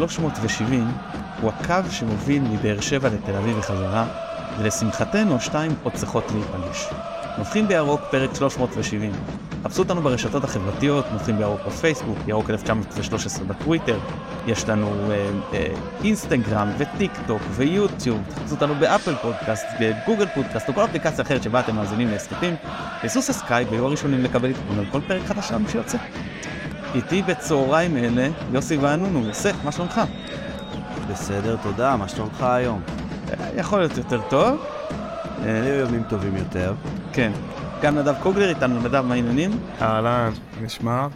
370 הוא הקו שמוביל מבאר שבע לתל אביב וחזרה, ולשמחתנו שתיים עוד צריכות להיפגש. נובחים בירוק פרק 370. חפשו אותנו ברשתות החברתיות, נובחים בירוק בפייסבוק, ירוק 1913 בטוויטר, יש לנו אינסטגרם וטיק טוק ויוטיוב, תחפשו אותנו באפל פודקאסט, בגוגל פודקאסט או כל אפליקציה אחרת שבה אתם מאזינים להסכתים. תעשו סאבסקרייב ויהיו הראשונים לקבל עדכון על כל פרק חדש שלנו שיוצא. איתי בצהריים אלה, יוסי ואנונו, יוסף, מה שלומך? בסדר, תודה, מה שלומך היום? יכול להיות יותר טוב. היו ימים טובים יותר. כן, גם נדב קוגלר איתנו, נדב, מה העניינים? אהלן, נשמע.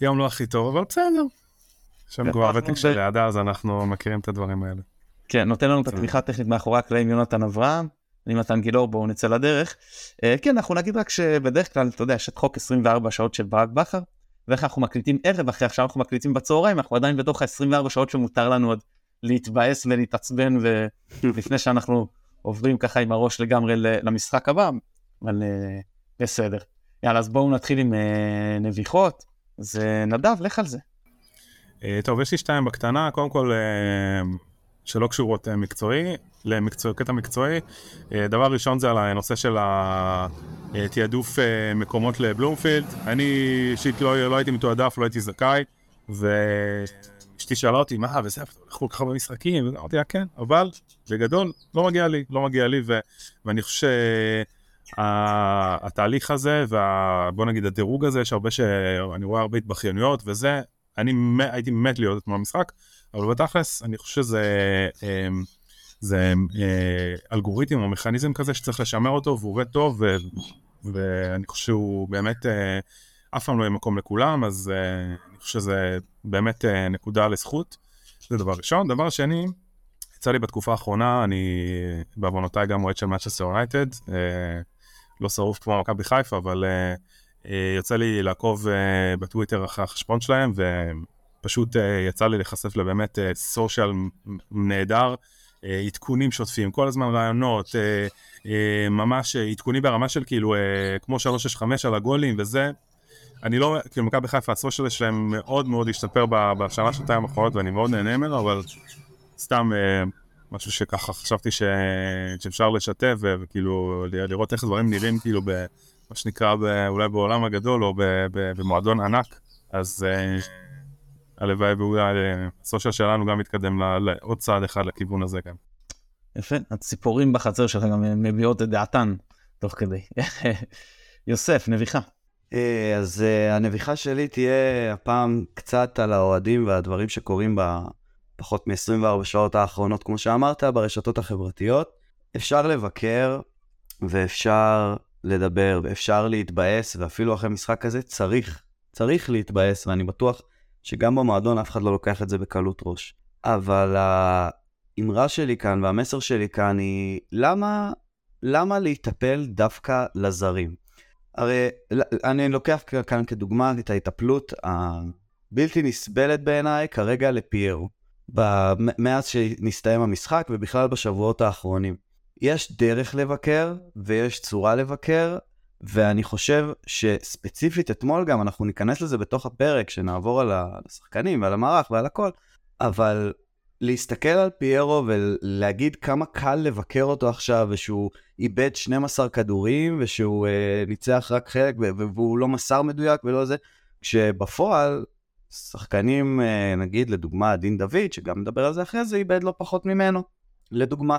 יום לא הכי טוב, אבל בסדר. שם גועה ותקשרי לידה, אז אנחנו מכירים את הדברים האלה. כן, נותן לנו את התמיכה הטכנית מאחורי הקלעים יונתן אברהם. אני מתן גילאור, בואו נצא לדרך. כן, אנחנו נגיד רק שבדרך כלל, אתה יודע, יש את חוק 24 שעות של ברק בכר, ואיך אנחנו מקליטים ערב אחרי, עכשיו אנחנו מקליטים בצהריים, אנחנו עדיין בתוך ה-24 שעות שמותר לנו עוד להתבאס ולהתעצבן, ולפני שאנחנו עוברים ככה עם הראש לגמרי למשחק הבא, אבל בסדר. יאללה, אז בואו נתחיל עם נביחות, אז נדב, לך על זה. טוב, יש לי שתיים בקטנה, קודם כל... שלא קשורות קטע מקצועי. דבר ראשון זה על הנושא של תיעדוף מקומות לבלומפילד. אני אישית לא הייתי מתועדף, לא הייתי זכאי, ואשתי שאלה אותי, מה, וזה, אתה הולך כל כך הרבה משחקים? ואמרתי, כן, אבל בגדול לא מגיע לי, ואני חושב שהתהליך הזה, בוא נגיד הדירוג הזה, שאני רואה הרבה התבכיינויות, וזה, אני הייתי מת להיות אתמול המשחק, אבל בתכלס, אני חושב שזה אלגוריתם או מכניזם כזה שצריך לשמר אותו, והוא עובד טוב, ואני חושב שהוא באמת אף פעם לא יהיה מקום לכולם, אז אני חושב שזה באמת נקודה לזכות. זה דבר ראשון. דבר שני, יצא לי בתקופה האחרונה, אני בעוונותיי גם מועד של Manchester United, לא שרוף כמו מכבי חיפה, אבל יוצא לי לעקוב בטוויטר אחרי החשבון שלהם, פשוט יצא לי לחשף לבאמת סושיאל נהדר, עדכונים שוטפים, כל הזמן רעיונות, ממש עדכונים ברמה של כאילו, כמו 365 על הגולים וזה, אני לא, כאילו מכבי חיפה, הסושיאל שלהם מאוד מאוד השתפר בשנה שנתיים האחרונות, ואני מאוד נהנה ממנו, אבל סתם משהו שככה חשבתי שאפשר לשתף, וכאילו לראות איך דברים נראים כאילו, מה שנקרא אולי בעולם הגדול, או במועדון ענק, אז... הלוואי ואולי הסושיאל שלנו גם מתקדם לעוד צעד אחד לכיוון הזה גם. יפה, הציפורים בחצר שלך גם מביאות את דעתן תוך כדי. יוסף, נביחה. אז הנביחה שלי תהיה הפעם קצת על האוהדים והדברים שקורים בפחות מ-24 שעות האחרונות, כמו שאמרת, ברשתות החברתיות. אפשר לבקר ואפשר לדבר ואפשר להתבאס, ואפילו אחרי משחק כזה צריך להתבאס, ואני בטוח... שגם במועדון אף אחד לא לוקח את זה בקלות ראש. אבל האמרה שלי כאן והמסר שלי כאן היא, למה להיטפל דווקא לזרים? הרי אני לוקח כאן כדוגמה את ההיטפלות הבלתי נסבלת בעיניי כרגע לפיירו, מאז שנסתיים המשחק ובכלל בשבועות האחרונים. יש דרך לבקר ויש צורה לבקר, ואני חושב שספציפית אתמול גם אנחנו ניכנס לזה בתוך הפרק שנעבור על השחקנים ועל המערך ועל הכל, אבל להסתכל על פיירו ולהגיד כמה קל לבקר אותו עכשיו, ושהוא איבד 12 כדורים ושהוא ניצח רק חלק והוא לא מסר מדויק ולא זה, כשבפועל שחקנים, נגיד לדוגמה דין דוד שגם מדבר על זה אחרי זה, איבד לא פחות ממנו לדוגמה,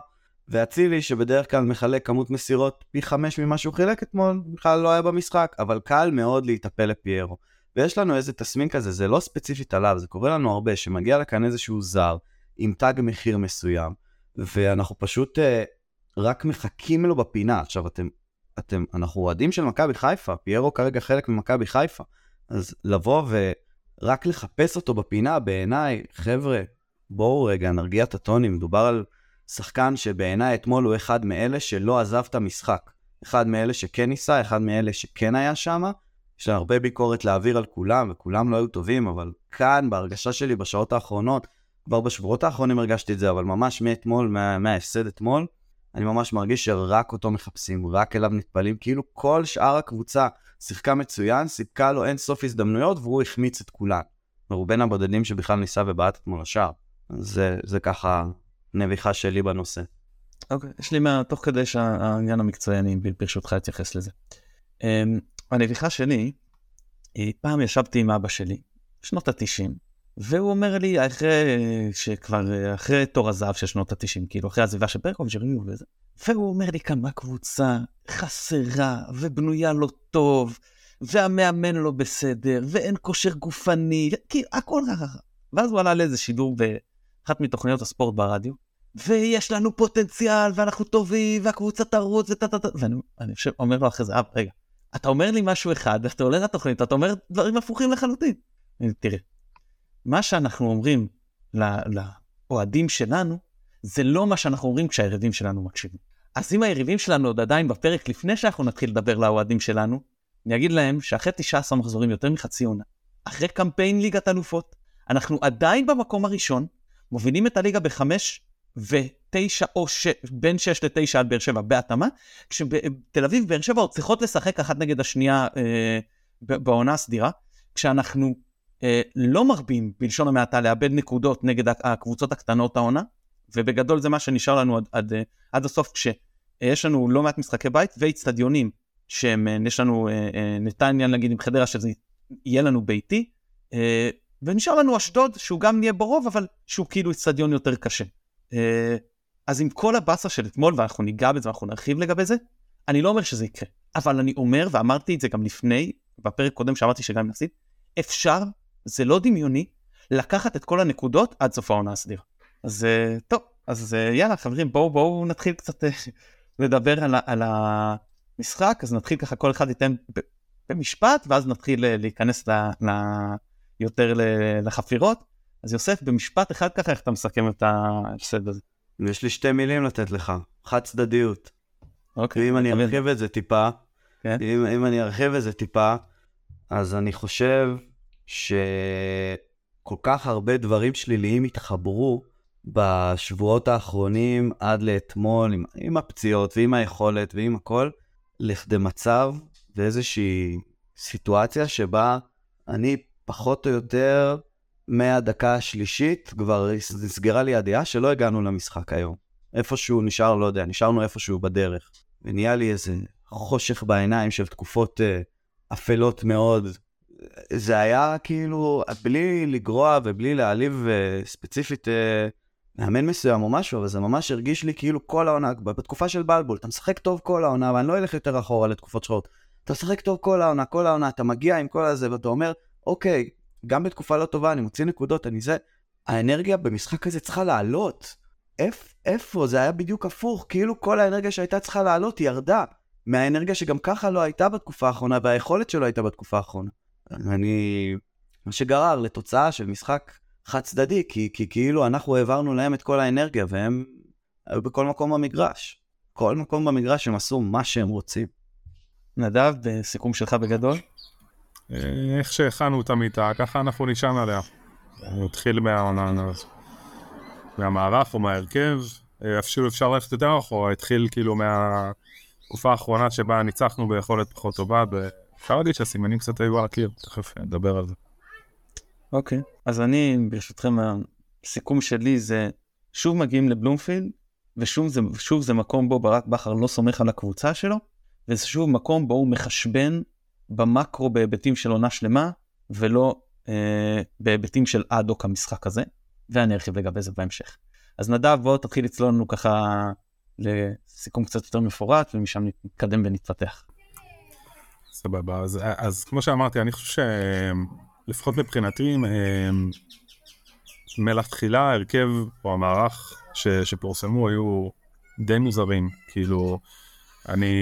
והצילי שבדרך כלל מחלק כמות מסירות פי 5 ממה שהוא חילק אתמול, בכלל לא היה במשחק, אבל קל מאוד להיטפל לפיירו. ויש לנו איזה תסמין כזה, זה לא ספציפית עליו, זה קורה לנו הרבה, שמגיע לכאן איזשהו זר, עם תג מחיר מסוים, ואנחנו פשוט רק מחכים לו בפינה. עכשיו אנחנו אוהדים של מכבי חיפה, פיירו כרגע חלק ממכבי חיפה, אז לבוא ורק לחפש אותו בפינה, בעיניי, חבר'ה, בואו רגע, נרגיע את הטונים, מדובר על... שחקן שבעיניי אתמול הוא אחד מאלה שלא עזב את המשחק. אחד מאלה שכן ניסה, אחד מאלה שכן היה שם. יש לנו הרבה ביקורת להעביר על כולם, וכולם לא היו טובים, אבל כאן, בהרגשה שלי בשעות האחרונות, כבר בשבועות האחרונים הרגשתי את זה, אבל ממש מאתמול, מההפסד אתמול, אני ממש מרגיש שרק אותו מחפשים, רק אליו נטפלים, כאילו כל שאר הקבוצה שיחקה מצוין, סיפקה לו אין סוף הזדמנויות, והוא החמיץ את כולן. והוא בין הבודדים שבכלל ניסה ובעט את מול השער. זה ככה נביחה שלי בנושא. אוקיי, יש לי תוך כדי שהעניין המקצועי, אני ברשותך אתייחס לזה. הנביחה שלי, פעם ישבתי עם אבא שלי, שנות ה-90, והוא אומר לי, אחרי תור הזהב של שנות ה-90, כאילו, אחרי הזיבה של ברקוביץ' וזה, והוא אומר לי כמה קבוצה חסרה ובנויה לא טוב, והמאמן לא בסדר, ואין כושר גופני, כי הכל ככה. ואז הוא עלה לאיזה שידור באחת מתוכניות הספורט ברדיו, ויש לנו פוטנציאל, ואנחנו טובים, והקבוצה תרוץ, ואני אומר לו אחרי זה, רגע, אתה אומר לי משהו אחד, אתה עולה לתוכנית, אתה אומר דברים הפוכים לחלוטין. תראה, מה שאנחנו אומרים לאוהדים שלנו, זה לא מה שאנחנו אומרים כשהיריבים שלנו מקשיבים. אז אם היריבים שלנו עוד עדיין בפרק, לפני שאנחנו נתחיל לדבר לאוהדים שלנו, אני אגיד להם שאחרי 19 מחזורים יותר מחצי עונה, אחרי קמפיין ליגת אלופות, אנחנו עדיין במקום הראשון, מובילים את הליגה ב5 ו9 או בין 6-9 עד באר שבע בהתאמה, כשתל אביב באר שבע עוד צריכות לשחק אחת נגד השנייה בעונה הסדירה, כשאנחנו לא מרבים בלשון המעטה לאבד נקודות נגד הקבוצות הקטנות העונה, ובגדול זה מה שנשאר לנו עד הסוף, כשיש לנו לא מעט משחקי בית ואצטדיונים, שיש לנו נתניה, נגיד עם חדרה, שזה יהיה לנו ביתי, ונשאר לנו אשדוד, שהוא גם נהיה ברוב, אבל שהוא כאילו אצטדיון יותר קשה. אז עם כל הבאסה של אתמול, ואנחנו ניגע בזה, ואנחנו נרחיב לגבי זה, אני לא אומר שזה יקרה, אבל אני אומר, ואמרתי את זה גם לפני, בפרק קודם שאמרתי שגם נפסיד, אפשר, זה לא דמיוני, לקחת את כל הנקודות עד סוף העונה הסדירה. אז טוב, אז יאללה חברים, בואו נתחיל קצת לדבר על המשחק, אז נתחיל ככה, כל אחד ייתן במשפט, ואז נתחיל להיכנס יותר לחפירות. אז יוסף, במשפט אחד ככה, איך אתה מסכם את ההפסד הזה? יש לי שתי מילים לתת לך, חד צדדיות. אוקיי. ואם אני ארחיב את זה טיפה, אם אני ארחיב את זה טיפה, אז אני חושב שכל כך הרבה דברים שליליים התחברו בשבועות האחרונים עד לאתמול, עם הפציעות ועם היכולת ועם הכל, לכדי מצב ואיזושהי סיטואציה שבה אני פחות או יותר מהדקה השלישית כבר נסגרה לי הדעה שלא הגענו למשחק היום. איפשהו נשאר, לא יודע, נשארנו איפשהו בדרך. ונהיה לי איזה חושך בעיניים של תקופות אפלות מאוד. זה היה כאילו, בלי לגרוע ובלי להעליב ספציפית מאמן מסוים או משהו, אבל זה ממש הרגיש לי כאילו כל העונה, בתקופה של בלבול, אתה משחק טוב כל העונה, ואני לא אלך יותר אחורה לתקופות שחורות. אתה משחק טוב כל העונה, אתה מגיע עם כל הזה ואתה אומר, אוקיי, גם בתקופה לא טובה, אני מוציא נקודות, האנרגיה במשחק הזה צריכה לעלות. איפה? זה היה בדיוק הפוך, כאילו כל האנרגיה שהייתה צריכה לעלות היא ירדה, מהאנרגיה שגם ככה לא הייתה בתקופה האחרונה, והיכולת שלא הייתה בתקופה האחרונה. מה שגרר לתוצאה של משחק חד צדדי, כי כאילו אנחנו העברנו להם את כל האנרגיה, והם היו בכל מקום במגרש. כל מקום במגרש הם עשו מה שהם רוצים. נדב, בסיכום שלך בגדול? איך שהכנו את המיטה, ככה אנחנו נשען עליה. נתחיל מהמערך או מההרכב, אפילו אפשר ללכת יותר אחורה, התחיל כאילו מהתקופה האחרונה שבה ניצחנו ביכולת פחות טובה, אפשר להגיד שהסימנים קצת היו על הקיר, תכף נדבר על זה. אוקיי, אז אני ברשותכם, הסיכום שלי זה, שוב מגיעים לבלומפילד, ושוב זה מקום בו ברק בחר לא סומך על הקבוצה שלו, וזה שוב מקום בו הוא מחשבן, במקרו בהיבטים של עונה שלמה, ולא בהיבטים של אדוק המשחק הזה, ואני ארחיב לגבי זה בהמשך. אז נדב, בוא תתחיל לצלול לנו ככה לסיכום קצת יותר מפורט, ומשם נתקדם ונתפתח. סבבה, אז כמו שאמרתי, אני חושב שלפחות מבחינתי, מלכתחילה, הרכב או המערך שפורסמו היו די מוזרים, כאילו אני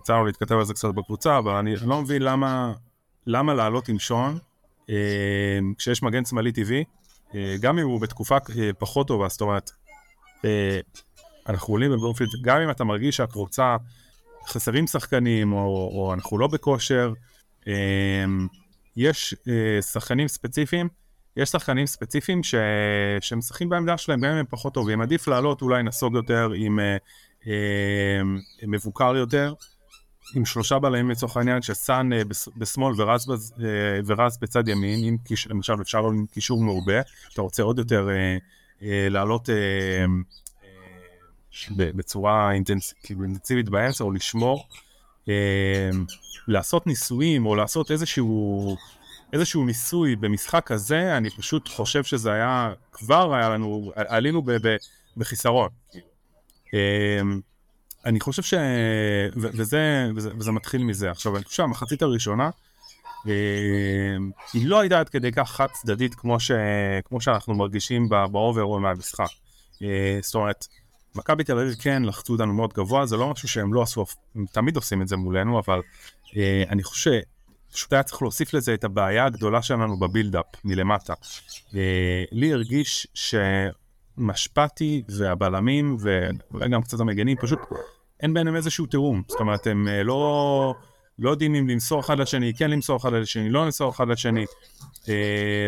יצאנו להתכתב על זה קצת בקבוצה, אבל אני לא מבין למה לעלות עם שון, כשיש מגן שמאלי טבעי, גם אם הוא בתקופה פחות טובה, זאת אומרת, אנחנו עולים בבלומפילד, גם אם אתה מרגיש שהקבוצה חסרים שחקנים, או אנחנו לא בכושר, יש שחקנים ספציפיים, שמשחקים בעמדה שלהם, גם אם הם פחות טובים, עדיף לעלות אולי נסוג יותר עם מבוקר יותר, עם שלושה בלמים לצורך העניין, שסן בשמאל ורז בצד ימין, עם למשל אפשר עם קישור מעובה, אתה רוצה עוד יותר לעלות בצורה אינטנסיבית באמצע, או לשמור, לעשות ניסויים, או לעשות איזשהו ניסוי במשחק הזה, אני פשוט חושב שזה היה, כבר היה לנו, עלינו בחיסרון. אני חושב ש... וזה מתחיל מזה. עכשיו, אני חושב שהמחצית הראשונה, היא לא הייתה עד כדי כך חד צדדית, כמו שאנחנו מרגישים באוברול מהמשחק. זאת אומרת, מכבי תל אביב כן לחצו אותנו מאוד גבוה, זה לא משהו שהם לא עשו, הם תמיד עושים את זה מולנו, אבל אני חושב שפשוט היה צריך להוסיף לזה את הבעיה הגדולה שלנו בבילדאפ, מלמטה. לי הרגיש משפטי והבלמים וגם קצת המגנים, פשוט אין ביניהם איזשהו תיאום. זאת אומרת, הם לא יודעים אם למסור אחד לשני, כן למסור אחד לשני, לא למסור אחד לשני.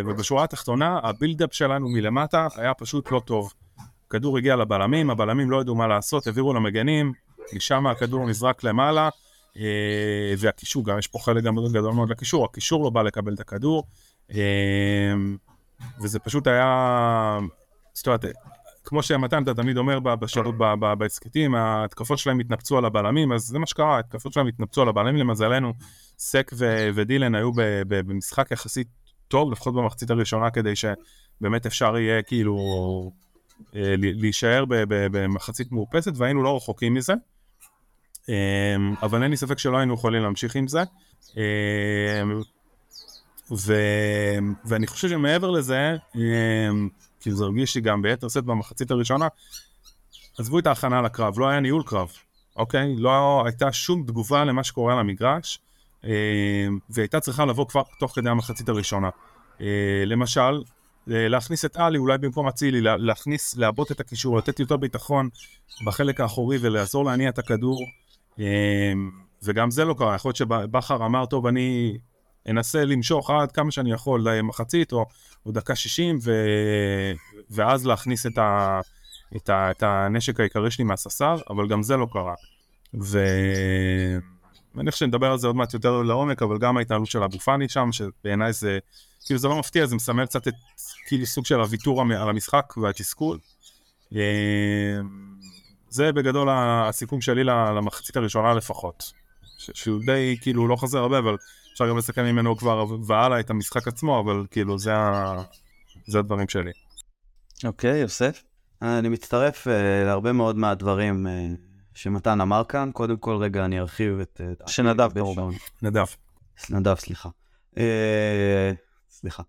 ובשורה התחתונה, הבילדאפ שלנו מלמטה היה פשוט לא טוב. הכדור הגיע לבלמים, הבלמים לא ידעו מה לעשות, העבירו למגנים, משם הכדור נזרק למעלה, והקישור, גם יש פה חלק גדול מאוד לקישור, הקישור לא בא לקבל את הכדור, וזה פשוט היה... זאת אומרת, כמו שמתן, אתה תמיד אומר בהסקטים, ההתקפות שלהם התנפצו על הבלמים, אז זה מה שקרה, ההתקפות שלהם התנפצו על הבלמים, למזלנו, סק ודילן היו במשחק יחסית טוב, לפחות במחצית הראשונה, כדי שבאמת אפשר יהיה כאילו להישאר במחצית מאופסת, והיינו לא רחוקים מזה, אבל אין לי ספק שלא היינו יכולים להמשיך עם זה, ואני חושב שמעבר לזה, כי זה הרגיש לי גם ביתר סט במחצית הראשונה, עזבו את ההכנה לקרב, לא היה ניהול קרב, אוקיי? לא הייתה שום תגובה למה שקורה על המגרש, והייתה צריכה לבוא כבר תוך כדי המחצית הראשונה. למשל, להכניס את אלי, אולי במקום הצילי, להכניס, להבוט את הקישור, לתת יותר ביטחון בחלק האחורי ולעזור להניע את הכדור, וגם זה לא קרה. יכול להיות שבחר אמר, טוב, אני... אנסה למשוך עד כמה שאני יכול למחצית או דקה 60 ואז להכניס את הנשק העיקרי שלי מהססר, אבל גם זה לא קרה. ואני חושב שנדבר על זה עוד מעט יותר לעומק, אבל גם ההתנהלות של אבו פאני שם, שבעיניי זה, כאילו זה לא מפתיע, זה מסמל קצת את כאילו סוג של הוויתור על המשחק והתסכול. זה בגדול הסיכום שלי למחצית הראשונה לפחות. שהוא די כאילו לא חזר הרבה, אבל אפשר גם לסכם ממנו כבר ועלה את המשחק עצמו, אבל כאילו זה הדברים שלי. אוקיי, יוסף. אני מצטרף להרבה מאוד מהדברים שמתן אמר כאן. קודם כל רגע אני ארחיב את... שנדב כמובן. נדב, סליחה.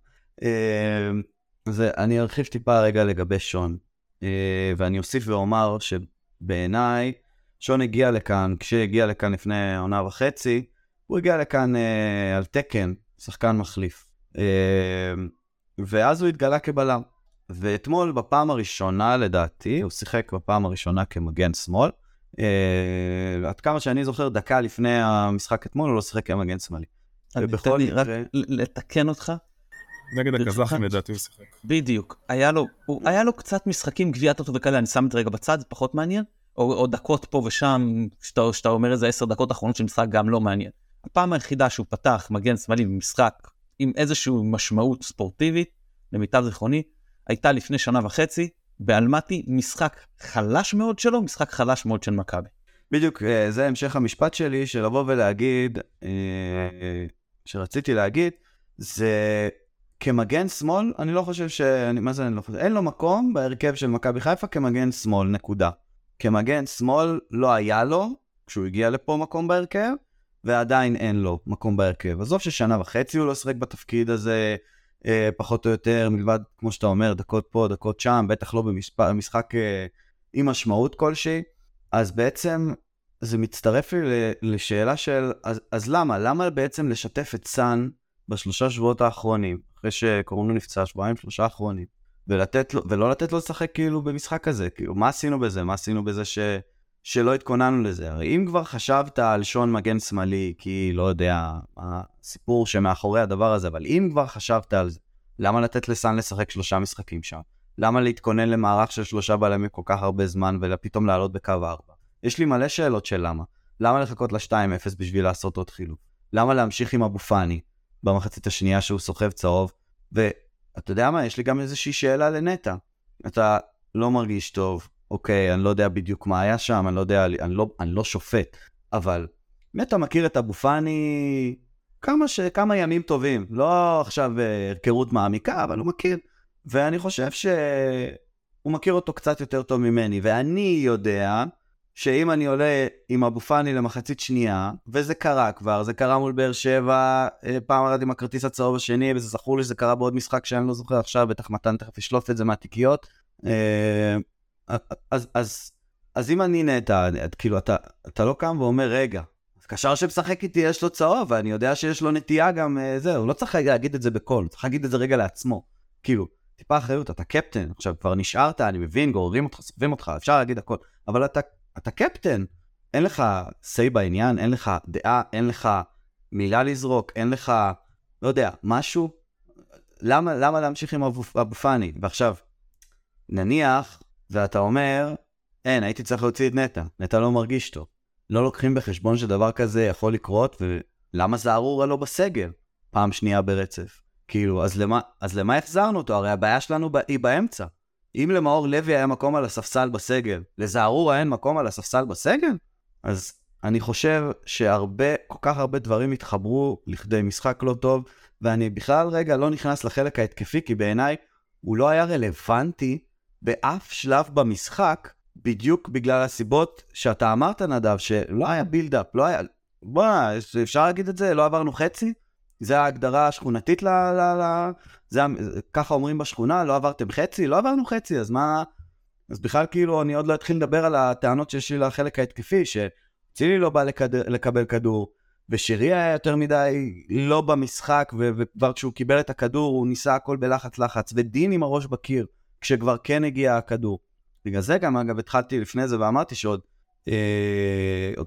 אני ארחיב טיפה רגע לגבי שון, ואני אוסיף ואומר שבעיניי, שון הגיע לכאן, כשהגיע לכאן לפני עונה וחצי, הוא הגיע לכאן על תקן, שחקן מחליף. ואז הוא התגלה כבלם. ואתמול בפעם הראשונה לדעתי, הוא שיחק בפעם הראשונה כמגן שמאל. עד כמה שאני זוכר, דקה לפני המשחק אתמול, הוא לא שיחק כמגן שמאלי. ובכל רק לתקן אותך? נגד הקזחים לדעתי הוא שיחק. בדיוק. היה לו קצת משחקים, גביעת אותו וכאלה, אני שם את רגע בצד, זה פחות מעניין. או דקות פה ושם, שאתה אומר איזה 10 דקות האחרונות של משחק גם לא מעניין. הפעם היחידה שהוא פתח מגן שמאלי במשחק עם איזושהי משמעות ספורטיבית, למיטב זיכרוני, הייתה לפני 1.5 שנה, באלמטי, משחק חלש מאוד שלו, משחק חלש מאוד של מכבי. בדיוק, זה המשך המשפט שלי, שלבוא ולהגיד, שרציתי להגיד, זה כמגן שמאל, אני לא חושב ש... מה זה אני לא חושב? אין לו מקום בהרכב של מכבי חיפה כמגן שמאל, נקודה. כמגן שמאל לא היה לו, כשהוא הגיע לפה מקום בהרכב, ועדיין אין לו מקום בהרכב. עזוב ש1.5 שנה הוא לא שחק בתפקיד הזה, פחות או יותר, מלבד, כמו שאתה אומר, דקות פה, דקות שם, בטח לא במשחק עם משמעות כלשהי. אז בעצם זה מצטרף לי לשאלה של, אז למה? למה בעצם לשתף את סן ב3 שבועות האחרונים, אחרי שקוראים לו נפצע 2-3 האחרונים? ולא לתת לו לשחק כאילו במשחק הזה, כאילו מה עשינו בזה, שלא התכוננו לזה, הרי אם כבר חשבת על שון מגן שמאלי, כי לא יודע הסיפור שמאחורי הדבר הזה, אבל אם כבר חשבת על זה, למה לתת לסן לשחק 3 משחקים שם? למה להתכונן למערך של 3 בלמים כל כך הרבה זמן, ופתאום לעלות בקו 4? יש לי מלא שאלות של למה, למה לחכות ל-2-0 בשביל לעשות עוד חילוף? למה להמשיך עם אבו פאני במחצית השנייה שהוא סוחב צהוב? ואתה יודע מה? יש לי גם איזושהי שאלה לנטה. אתה לא מרגיש טוב, אוקיי, אני לא יודע בדיוק מה היה שם, אני לא שופט, אבל נטה מכיר את אבו פאני כמה ימים טובים, לא עכשיו היכרות מעמיקה, אבל הוא מכיר, ואני חושב שהוא מכיר אותו קצת יותר טוב ממני, ואני יודע שאם אני עולה עם אבו פאני למחצית שנייה, וזה קרה כבר, זה קרה מול באר שבע, פעם ערד עם הכרטיס הצהוב השני, וזה זכור לי שזה קרה בעוד משחק שאני לא זוכר עכשיו, בטח מתן תכף ישלוף את זה מהתיקיות, אז אם אני נטע, כאילו אתה לא קם ואומר רגע, קשר שמשחק איתי יש לו צהוב, ואני יודע שיש לו נטייה גם זה, הוא לא צריך להגיד את זה בכל, צריך להגיד את זה רגע לעצמו, כאילו, טיפה אחריות, אתה קפטן, עכשיו כבר נשארת, אני מבין, גוררים אותך, סופבים אותך, אפשר להגיד הכל, אבל אתה קפטן, אין לך סי בעניין, אין לך דעה, אין לך מילה לזרוק, אין לך, לא יודע, משהו, למה להמשיך עם אבו פאני? ועכשיו, נניח, ואתה אומר, אין, הייתי צריך להוציא את נטע לא מרגיש טוב, לא לוקחים בחשבון שדבר כזה יכול לקרות, ולמה זערורה לא בסגל? פעם שנייה ברצף. כאילו, אז למה החזרנו אותו? הרי הבעיה שלנו היא באמצע. אם למאור לוי היה מקום על הספסל בסגל, לזערורה אין מקום על הספסל בסגל? אז אני חושב כל כך הרבה דברים התחברו לכדי משחק לא טוב, ואני בכלל רגע לא נכנס לחלק ההתקפי, כי בעיניי הוא לא היה רלוונטי באף שלב במשחק, בדיוק בגלל הסיבות שאתה אמרת נדב, שלא היה בילדאפ, לא היה, בוא, אפשר להגיד את זה, לא עברנו חצי, זה ההגדרה השכונתית, ככה אומרים בשכונה, לא עברתם חצי, לא עברנו חצי, אז בכלל כאילו אני עוד לא אתחיל לדבר על הטענות שיש לי לחלק ההתקפי, שצילי לא בא לקבל כדור, ושירי היה יותר מדי לא במשחק, וכבר כשהוא קיבל את הכדור, הוא ניסה הכל בלחץ, ודין עם הראש בקיר, כשכבר כן הגיע הכדור, בגלל זה גם אגב התחלתי לפני זה ואמרתי שעוד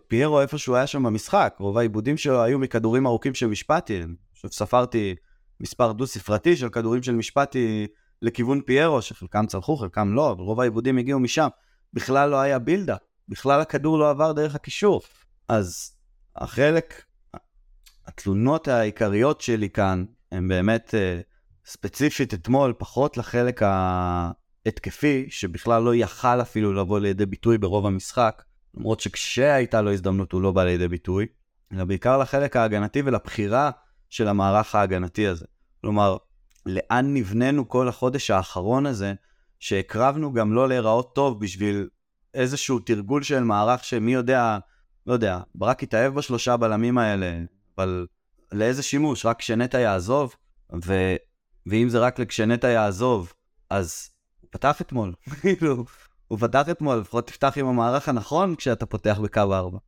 פיירו איפשהו היה שם במשחק, רוב העיבודים שלו היו מכדורים ארוכים של משפטי, ספרתי מספר דו ספרתי של כדורים של משפטי לכיוון פיירו, שחלקם צלחו, חלקם לא, אבל רוב העיבודים הגיעו משם, בכלל לא היה בילדה, בכלל הכדור לא עבר דרך הקישור, אז החלק, התלונות העיקריות שלי כאן, הן באמת ספציפית אתמול, פחות לחלק התקפי, שבכלל לא יכל אפילו לבוא לידי ביטוי ברוב המשחק, למרות שכשהייתה לו הזדמנות הוא לא בא לידי ביטוי, אלא בעיקר לחלק ההגנתי ולבחירה של המערך ההגנתי הזה. כלומר, לאן נבננו כל החודש האחרון הזה, שהקרבנו גם לא להיראות טוב בשביל איזשהו תרגול של מערך שמי יודע, לא יודע, ברק התאהב בשלושה בלמים האלה, אבל לאיזה שימוש? רק כשנטע יעזוב, ואם זה רק כשנטע יעזוב, אז פתח אתמול, כאילו, הוא פתח אתמול, לפחות תפתח עם המערך הנכון כשאתה פותח בקו 4.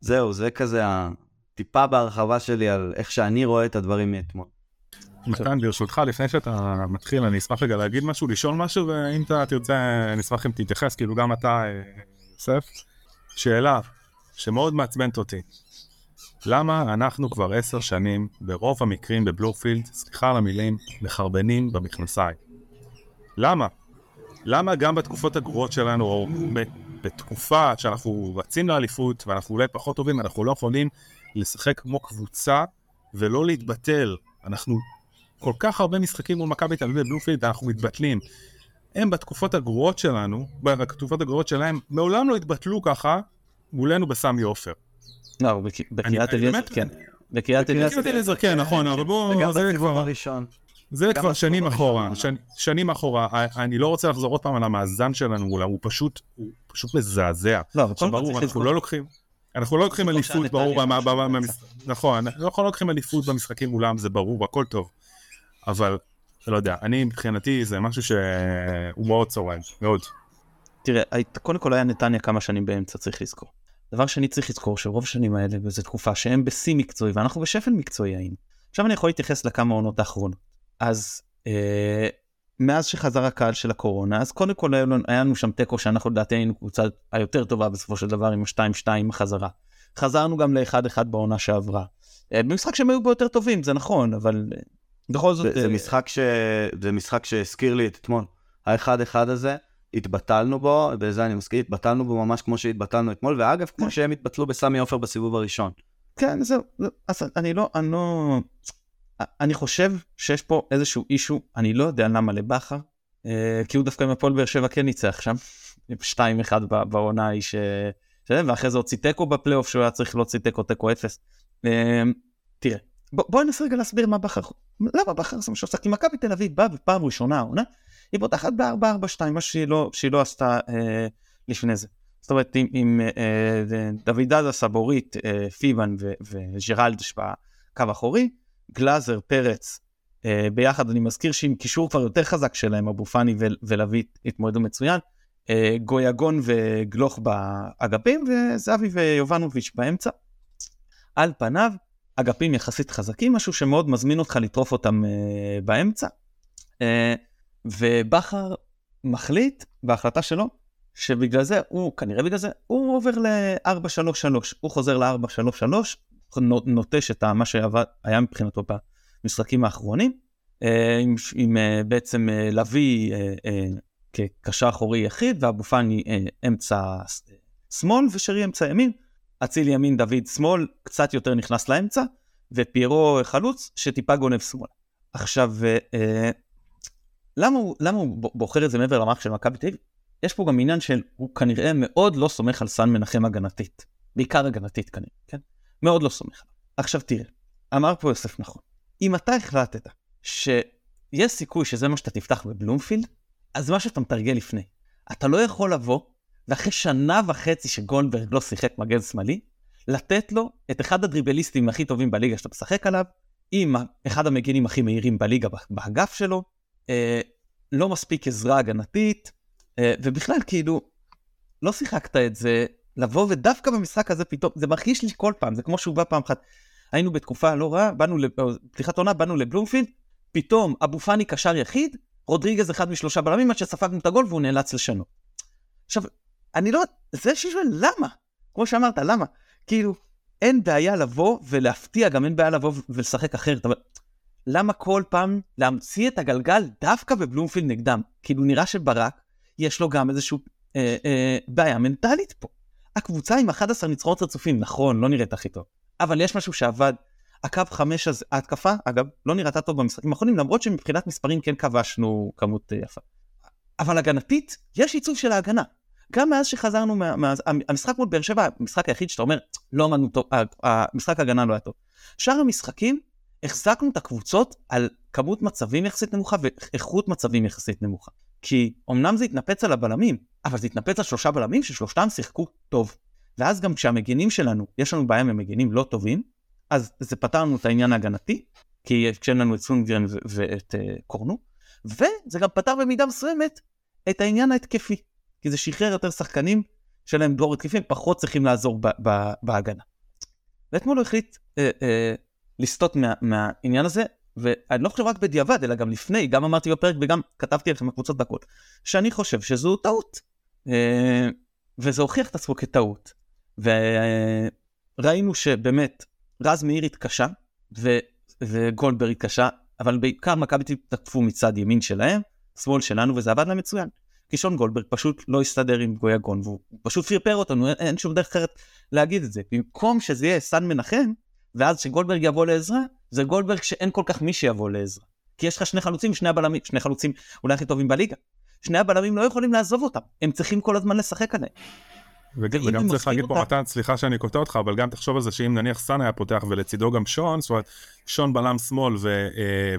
זהו, זה כזה הטיפה בהרחבה שלי על איך שאני רואה את הדברים מאתמול. מתן, ברשותך, לפני שאתה מתחיל, אני אשמח רגע להגיד משהו, לשאול משהו, ואם אתה תרצה, אני אשמח אם תתייחס, כאילו גם אתה, יוסף, שאלה שמאוד מעצבנת אותי. למה אנחנו כבר 10 שנים, ברוב המקרים בבלומפילד, סליחה על המילים, מחרבנים במכנסיים? למה? למה גם בתקופות הגרועות שלנו, או בתקופה שאנחנו רצים לאליפות, ואנחנו אולי פחות טובים, אנחנו לא יכולים לשחק כמו קבוצה, ולא להתבטל. אנחנו כל כך הרבה משחקים מול מכבי תל אביב ובלומפילד, אנחנו מתבטלים. הם בתקופות הגרועות שלנו, בתקופות הגרועות שלהם, מעולם לא התבטלו ככה, מולנו בסמי עופר. לא, בקריית אליעזר, כן. בקריית אליעזר, כן, נכון, אבל בואו, זה כבר הראשון. זה כבר שנים אחורה, שנים אחורה, אני לא רוצה לחזור עוד פעם על המאזן שלנו, אולי הוא פשוט מזעזע. שברור, אנחנו לא לוקחים אליפות, ברור, נכון, אנחנו לא לוקחים אליפות במשחקים אולם, זה ברור, הכל טוב, אבל, לא יודע, אני מבחינתי זה משהו שהוא מאוד צורם, מאוד. תראה, קודם כל היה נתניה כמה שנים באמצע, צריך לזכור. דבר שאני צריך לזכור, שרוב השנים האלה, וזו תקופה שהם בסי מקצועי, ואנחנו בשפל מקצועי היינו. עכשיו אני יכול להתייחס לכמה עונות האחרונות. אז מאז שחזר הקהל של הקורונה, אז קודם כל היה לנו שם טקו שאנחנו לדעתי היינו קבוצה היותר טובה בסופו של דבר עם ה-2-2 החזרה. חזרנו גם ל-1-1 בעונה שעברה. במשחק שהם היו ביותר טובים, זה נכון, אבל בכל זאת... זה משחק שהזכיר לי את אתמול. ה-1-1 הזה, התבטלנו בו, בזה אני מסכים, התבטלנו בו ממש כמו שהתבטלנו אתמול, ואגב, כמו שהם התבטלו בסמי עופר בסיבוב הראשון. כן, זהו, אז אני לא, אני חושב שיש פה איזשהו אישו, אני לא יודע למה לבחר, כי הוא דווקא עם הפועל באר שבע כן ניצח שם, 2-1 בעונה היא שלהם, ואחרי זה הוציא טקו בפלייאוף, שהוא היה צריך להוציא טקו 0. תראה, בואו ננסה רגע להסביר מה בחר, למה בחר זה מה שעושה, כי מכבי תל אביב באה בפעם ראשונה, העונה, היא בוטחת ב-4-4-2, מה שהיא לא עשתה לפני זה. זאת אומרת, עם דוידזה, סבורית, פיבן וג'רלדש בקו אחורי, גלאזר, פרץ, ביחד, אני מזכיר שעם קישור כבר יותר חזק שלהם, אבו פאני ולווית התמודדו מצוין, גויגון וגלוך באגפים, וזהבי ויובנוביץ' באמצע. על פניו, אגפים יחסית חזקים, משהו שמאוד מזמין אותך לטרוף אותם באמצע. ובחר מחליט, בהחלטה שלו, שבגלל זה, הוא עובר ל-4-3-3, הוא חוזר ל-4-3-3, נוטש את מה שהיה מבחינתו במשחקים האחרונים, עם בעצם לוי כקשר אחורי יחיד, ואבו פאני אמצע שמאל, ושרי אמצע ימין, אציל ימין דוד שמאל, קצת יותר נכנס לאמצע, ופיירו חלוץ, שטיפה גונב שמאל. עכשיו, למה הוא בוחר את זה מעבר למערך של מכבי תל אביב? יש פה גם עניין של, הוא כנראה מאוד לא סומך על סן מנחם הגנתית. בעיקר הגנתית כנראה, כן? מאוד לא סומך. עכשיו תראה, אמר פה יוסף נכון, אם אתה החלטת שיש סיכוי שזה מה שאתה תפתח בבלומפילד, אז מה שאתה מתרגל לפני. אתה לא יכול לבוא, ואחרי 1.5 שנה שגולדברג לא שיחק מגן שמאלי, לתת לו את אחד הדריבליסטים הכי טובים בליגה שאתה משחק עליו, עם אחד המגינים הכי מהירים בליגה באגף שלו, לא מספיק עזרה הגנתית, ובכלל כאילו, לא שיחקת את זה, לבוא ודווקא במשחק הזה פתאום, זה מרגיש לי כל פעם, זה כמו שהוא בא פעם אחת, היינו בתקופה לא רע, פתיחת עונה, באנו לבלומפילד, פתאום אבו פאני קשר יחיד, רודריגז 1 מ3 בלמים, עד שספגנו את הגול והוא נאלץ לשנות. עכשיו, אני לא, זה ששואל, למה? כמו שאמרת, למה? כאילו, אין בעיה לבוא ולהפתיע, גם אין בעיה לבוא ולשחק אחרת, אבל למה כל פעם להמציא את הגלגל דווקא בבלומפילד נגדם? כאילו נראה שברק יש לו גם איזשהו בעיה מנטלית פה. הקבוצה עם 11 ניצחונות רצופים, נכון, לא נראית הכי טוב. אבל יש משהו שעבד, הקו 5 הזה, ההתקפה, אגב, לא נראתה טוב במשחקים האחרונים, למרות שמבחינת מספרים כן כבשנו כמות יפה. אבל הגנתית, יש עיצוב של ההגנה. גם מאז שחזרנו, המשחק מול באר שבע, המשחק היחיד שאתה אומר, לא עמדנו טוב, המשחק ההגנה לא היה טוב. שאר המשחקים, החזקנו את הקבוצות על כמות מצבים יחסית נמוכה ואיכות מצבים יחסית נמוכה. כי אמנם זה התנפץ על הבלמים, אבל זה התנפץ על 3 בלמים ששלושתם שיחקו טוב. ואז גם כשהמגינים שלנו, יש לנו בעיה ממגינים לא טובים, אז זה פתרנו את העניין ההגנתי, כי כשאין לנו את סונגרן ואת קורנו, וזה גם פתר במידה מסוימת את העניין ההתקפי, כי זה שחרר יותר שחקנים שלהם דור התקפים, פחות צריכים לעזור בהגנה. ואתמול הוא החליט לסטות מהעניין הזה, ואני לא חושב רק בדיעבד, אלא גם לפני, גם אמרתי בפרק וגם כתבתי לכם הקבוצות בכל, שאני חושב שזו טעות, וזה הוכיח את עצמו כטעות, וראינו שבאמת, רז מאיר התקשה, וגולדברג התקשה, אבל בעיקר מכבי תקפו מצד ימין שלהם, שמאל שלנו, וזה עבד להם מצוין, קישון גולדברג פשוט לא הסתדר עם גויגון, והוא פשוט פרפר אותנו, אין שום דרך אחרת להגיד את זה, במקום שזה יהיה סן מנחם, ואז שגולדברג יבוא לעזרה, זה גולדברג שאין כל כך מי שיבוא לעזרה. כי יש לך 2 חלוצים, 2 בלמים, 2 חלוצים אולי הכי טובים בליגה. 2 הבלמים לא יכולים לעזוב אותם, הם צריכים כל הזמן לשחק עליהם. וגם צריך להגיד פה, מתן, סליחה שאני קוטע אותך, אבל גם תחשוב על זה שאם נניח סן היה פותח ולצידו גם שון, זאת אומרת, שון בלם שמאל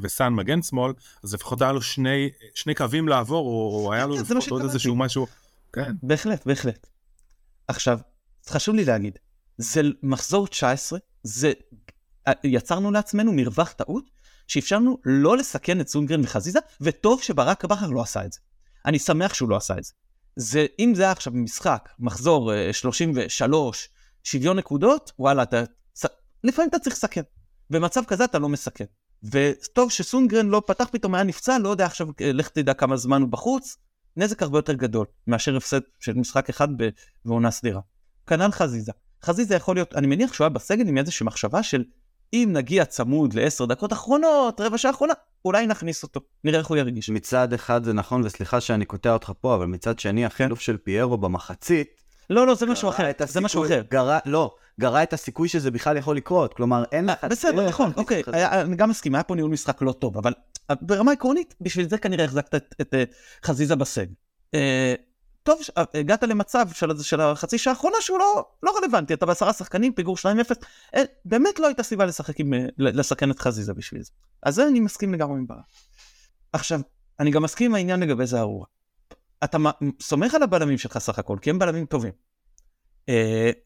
וסן מגן שמאל, אז לפחות היה לו 2 קווים לעבור, או היה לו לפחות עוד איזשהו משהו. בהחלט. עכשיו, חשוב לי להגיד, זה מחזור 19, זה יצרנו לעצמנו מרווח טעות, שאפשרנו לא לסכן את סונגרן וחזיזה, וטוב שברק בכר לא עשה את זה. אני שמח שהוא לא עשה את זה. זה אם זה היה עכשיו משחק, מחזור 33, שוויון נקודות, וואלה, לפעמים אתה צריך לסכן. במצב כזה אתה לא מסכן. וטוב שסונגרן לא פתח, פתאום היה נפצע, לא יודע עכשיו, לך תדע כמה זמן הוא בחוץ, נזק הרבה יותר גדול, מאשר הפסד של משחק אחד בעונה סדירה. כנ"ל חזיזה. חזיזה יכול להיות, אני מניח שהוא היה בסגל עם איזושהי מחשבה של אם נגיע צמוד ל10 דקות אחרונות, 15 דקות אחרונה, אולי נכניס אותו, נראה איך הוא ירגיש. מצד אחד זה נכון, וסליחה שאני קוטע אותך פה, אבל מצד שני, החילוף של פיירו במחצית... לא, זה משהו אחר, זה משהו אחר. לא, גרה את הסיכוי שזה בכלל יכול לקרות, כלומר, אין לך... בסדר, נכון, אוקיי, אני גם מסכים, היה פה ניהול משחק לא טוב, אבל ברמה עקרונית, בשביל זה כנראה החזקת את חזיזה בסג. טוב, הגעת למצב של החצי שעה האחרונה שהוא לא רלוונטי, אתה בעשרה שחקנים, פיגור 2-0, באמת לא הייתה סיבה לסכן את חזיזה בשביל זה. אז זה אני מסכים לגמרי מברה. עכשיו, אני גם מסכים עם העניין לגבי זה הרוע. אתה סומך על הבלמים שלך סך הכל, כי הם בלמים טובים.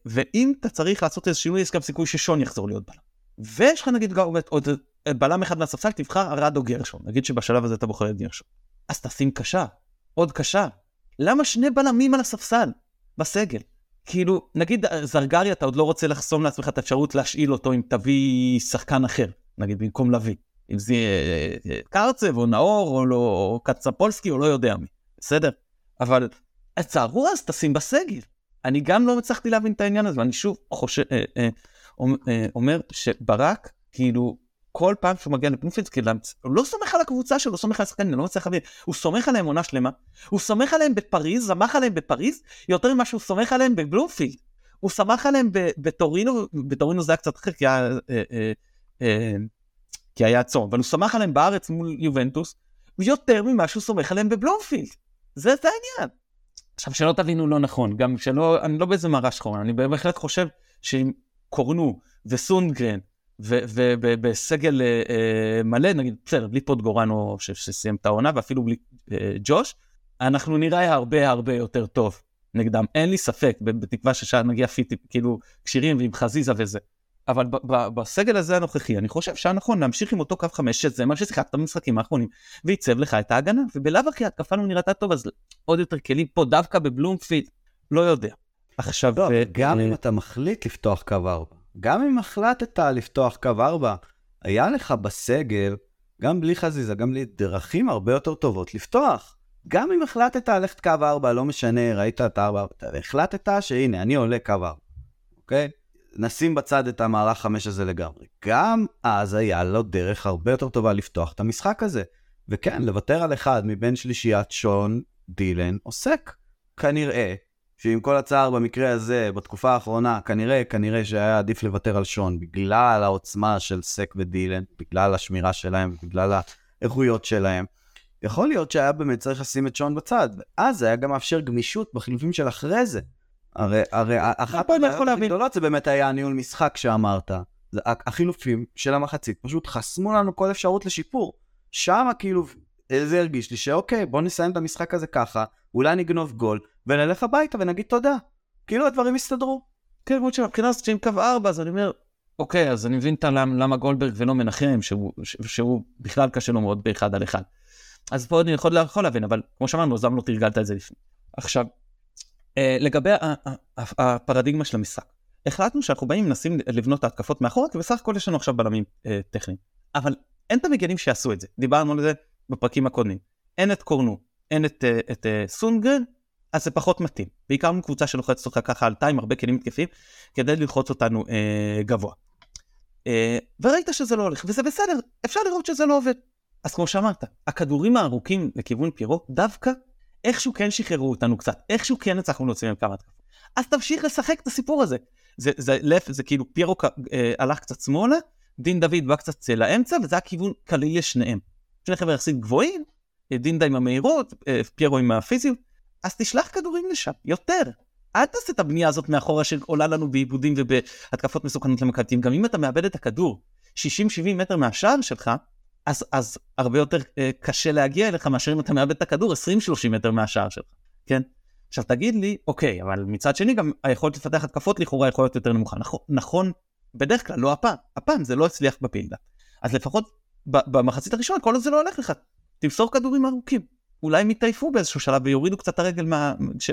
ואם אתה צריך לעשות איזה שינוי, יש גם סיכוי ששון יחזור להיות בלם. ויש לך נגיד עוד בלם אחד מהספסל, תבחר ארד או גרשון. נגיד שבשלב הזה אתה בוחר את גרשון. אז תשים קשה, עוד קשה. למה שני בלמים על הספסל בסגל? כאילו, נגיד זרגריה, אתה עוד לא רוצה לחסום לעצמך את האפשרות להשאיל אותו אם תביא שחקן אחר, נגיד במקום לוי. אם זה קרצב או נאור או קצפולסקי או לא יודע מי. בסדר? אבל את הרוע אז תשים בסגל. אני גם לא מצליחתי להבין את העניין הזה, ואני שוב אומר שברק, כאילו, כל פעם שהוא מגיע לפנופילד, כאילו, הוא לא סומך על הקבוצה שלו, הוא סומך על השחקנים, לא מצליח להבין, הוא סומך עליהם עונה שלמה, הוא סומך עליהם בפריז, סמך עליהם בפריז, יותר ממה שהוא סומך עליהם בבלומפילד, הוא סמך עליהם בטורינו, בטורינו זה היה קצת אחר, כי היה צום, אבל הוא סמך עליהם בארץ מול יובנטוס, יותר ממה שהוא סומך עליהם בבלומפילד, זה העניין. עכשיו, שלא תבינו לא נכון, גם שלא, אני לא באיזה מראה שחורה, אני בהחלט חושב שאם קורנו וסונגרן, ובסגל מלא, נגיד, בסדר, בלי פוטגורנו שסיים את העונה, ואפילו בלי ג'וש, אנחנו נראה הרבה הרבה יותר טוב נגדם, אין לי ספק, בתקווה שנגיע פיט, כאילו, קשירים ועם חזיזה וזה. אבל בסגל הזה הנוכחי, אני חושב שהנכון להמשיך עם אותו קו 5, שזה מה ששיחקת במשחקים האחרונים, וייצב לך את ההגנה, ובלב אחי התקפה לא נראתה טוב, אז עוד יותר כלים פה, דווקא בבלומפילד, לא יודע. עכשיו... טוב, גם אם אתה מחליט לפתוח קו 4, גם אם החלטת לפתוח קו 4, היה לך בסגל, גם בלי חזיזה, גם בלי דרכים הרבה יותר טובות לפתוח. גם אם החלטת ללכת קו 4, לא משנה, ראית את 4, והחלטת שהנה, אני עולה קו 4, אוקיי? נשים בצד את המערך 5 הזה לגמרי. גם אז היה לו דרך הרבה יותר טובה לפתוח את המשחק הזה. וכן, לוותר על אחד מבין שלישיית שון דילן עוסק. כנראה, שעם כל הצער במקרה הזה, בתקופה האחרונה, כנראה שהיה עדיף לוותר על שון, בגלל העוצמה של סק ודילן, בגלל השמירה שלהם, בגלל האיכויות שלהם. יכול להיות שהיה באמת צריך לשים את שון בצד, ואז היה גם מאפשר גמישות בחילופים של אחרי זה. הרי אחת הגדולות זה באמת היה ניהול משחק שאמרת, החילופים של המחצית פשוט חסמו לנו כל אפשרות לשיפור, שם כאילו זה הרגיש לי שאוקיי, בוא נסיים את המשחק הזה ככה, אולי נגנוב גול ונלך הביתה ונגיד תודה, כאילו הדברים יסתדרו. כן, כמו שבבחינה הזאת שעם קו 4, אז אני אומר אוקיי, אז אני מבין למה גולדברג ולא מנחם, שהוא בכלל קשה לו מאוד באחד על אחד, אז פה אני יכול להבין, אבל כמו שאמרנו, אז לא תרגלת את זה לפני. עכשיו לגבי הפרדיגמה של המשחק, החלטנו שאנחנו באים מנסים לבנות ההתקפות מאחורה, כי בסך הכל יש לנו עכשיו בלמים טכניים, אבל אין את המגנים שיעשו את זה, דיברנו על זה בפרקים הקודמים, אין את קורנו, אין את סונגרן, אז זה פחות מתאים, בעיקר מקבוצה שלוחצת אותך ככה עלתה עם הרבה כלים מתקפים, כדי ללחוץ אותנו גבוה, וראית שזה לא הולך, וזה בסדר, אפשר לראות שזה לא עובד, אז כמו שאמרת, הכדורים הארוכים לכיוון פירו, דווקא איכשהו כן שחררו אותנו קצת, איכשהו כן הצלחנו להוציא עם כמה התקפות. אז תמשיך לשחק את הסיפור הזה. זה כאילו פירו הלך קצת שמאלה, דין דוד בא קצת לאמצע, וזה הכיוון קליל לשניהם. שני חבר'ה יחסית גבוהים, דין די עם המהירות, פירו עם הפיזיות, אז תשלח כדורים לשם, יותר. אל תעשה את הבנייה הזאת מאחורה שעולה לנו בעיבודים ובהתקפות מסוכנות למקלטים. גם אם אתה מאבד את הכדור 60-70 מטר מהשער שלך, אז הרבה יותר קשה להגיע אליך מאשר אם אתה מאבד את הכדור 20-30 מטר מהשער שלך, כן? עכשיו תגיד לי, אוקיי, אבל מצד שני גם היכולת לפתח התקפות לכאורה יכול להיות יותר נמוכה. נכון, בדרך כלל, לא הפעם. הפעם זה לא הצליח בפעילה. אז לפחות במחצית הראשונה, כל עוד זה לא הולך לך. תמסור כדורים ארוכים. אולי הם יתעיפו באיזשהו שלב ויורידו קצת הרגל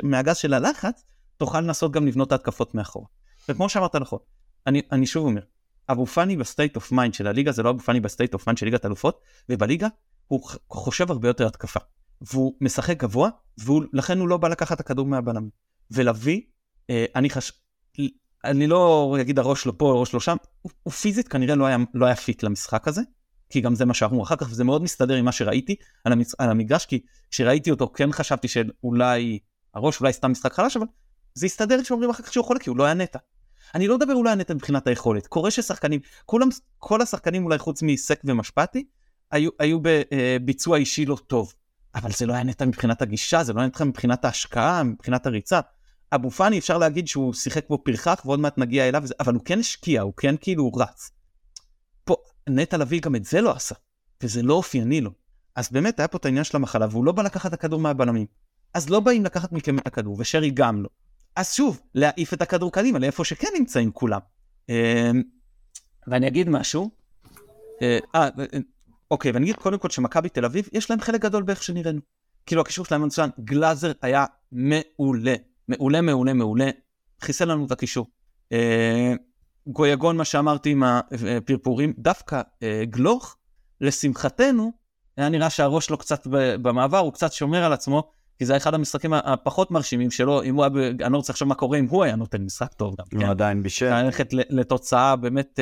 מהגז של הלחץ, תוכל לנסות גם לבנות את ההתקפות מאחורה. וכמו שאמרת נכון, אני שוב אומר, אבו פני בסטייט אוף מיינד של הליגה, זה לא אבו פני בסטייט אוף מיינד של ליגת אלופות, ובליגה הוא חושב הרבה יותר התקפה, והוא משחק גבוה, ולכן הוא לא בא לקחת הכדור מהבלם. ולוי, אני לא אגיד הראש לא פה, הראש לא שם, הוא פיזית כנראה לא היה פיט למשחק הזה, כי גם זה מה שאמרו אחר כך, וזה מאוד מסתדר עם מה שראיתי על המגרש, כי כשראיתי אותו כן חשבתי שאולי הראש, אולי סתם משחק חלש, אבל זה הסתדר כשאומרים אחר כך שהוא חולה, כי הוא לא היה נטע. אני לא מדבר אולי נטע מבחינת היכולת, קורה ששחקנים, כל השחקנים אולי חוץ מסק ומשפטי, היו בביצוע אישי לא טוב, אבל זה לא היה נטע מבחינת הגישה, זה לא היה נטע מבחינת ההשקעה, מבחינת הריצה. אבו פאני אפשר להגיד שהוא שיחק בו פרחח, ועוד מעט נגיע אליו, אבל הוא כן השקיע, הוא כן כאילו רץ. פה נטע לביא גם את זה לא עשה, וזה לא אופייני לו. אז באמת היה פה את העניין של המחלה, והוא לא בא לקחת הכדור מהבלמים. אז לא באים לקחת מכם את הכדור, ושרי גם לא. אז שוב, להעיף את הכדור קדימה, לאיפה שכן נמצאים כולם. ואני אגיד משהו. אוקיי, ואני אגיד קודם כל שמכבי תל אביב, יש להם חלק גדול באיך שנראינו. כאילו הקישור שלהם מצוין, גלאזר היה מעולה. מעולה, מעולה, מעולה. חיסל לנו את הקישור. גויגון, מה שאמרתי עם הפרפורים, דווקא גלוך, לשמחתנו, היה נראה שהראש לו קצת במעבר, הוא קצת שומר על עצמו, כי זה אחד המשחקים הפחות מרשימים שלו, אם הוא היה, אני לא רוצה עכשיו מה קורה, אם הוא היה נותן משחק טוב גם. הוא עדיין בישל. אני הולכת לתוצאה באמת,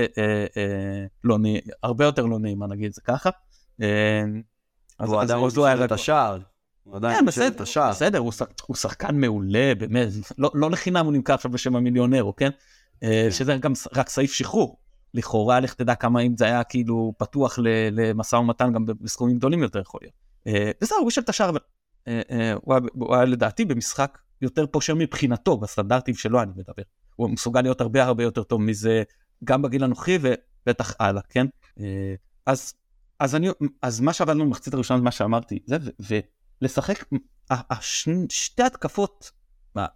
הרבה יותר לא נעימה, נגיד זה ככה. הוא עדיין בישל את השער. הוא עדיין בישל את השער. בסדר, הוא שחקן מעולה, באמת, לא לחינם הוא נמכר עכשיו בשם המיליונר, כן? שזה גם רק סעיף שחרור. לכאורה, לך תדע כמה אם זה היה כאילו פתוח למשא ומתן, גם בסכומים גדולים יותר יכול להיות. וזהו, הוא בישל את השער, אבל... הוא היה לדעתי במשחק יותר פושר מבחינתו, בסטנדרטים שלו אני מדבר. הוא מסוגל להיות הרבה הרבה יותר טוב מזה, גם בגיל הנוכחי ובטח הלאה, כן? אז מה שעבדנו במחצית הראשונה, מה שאמרתי, זה ולשחק, שתי התקפות,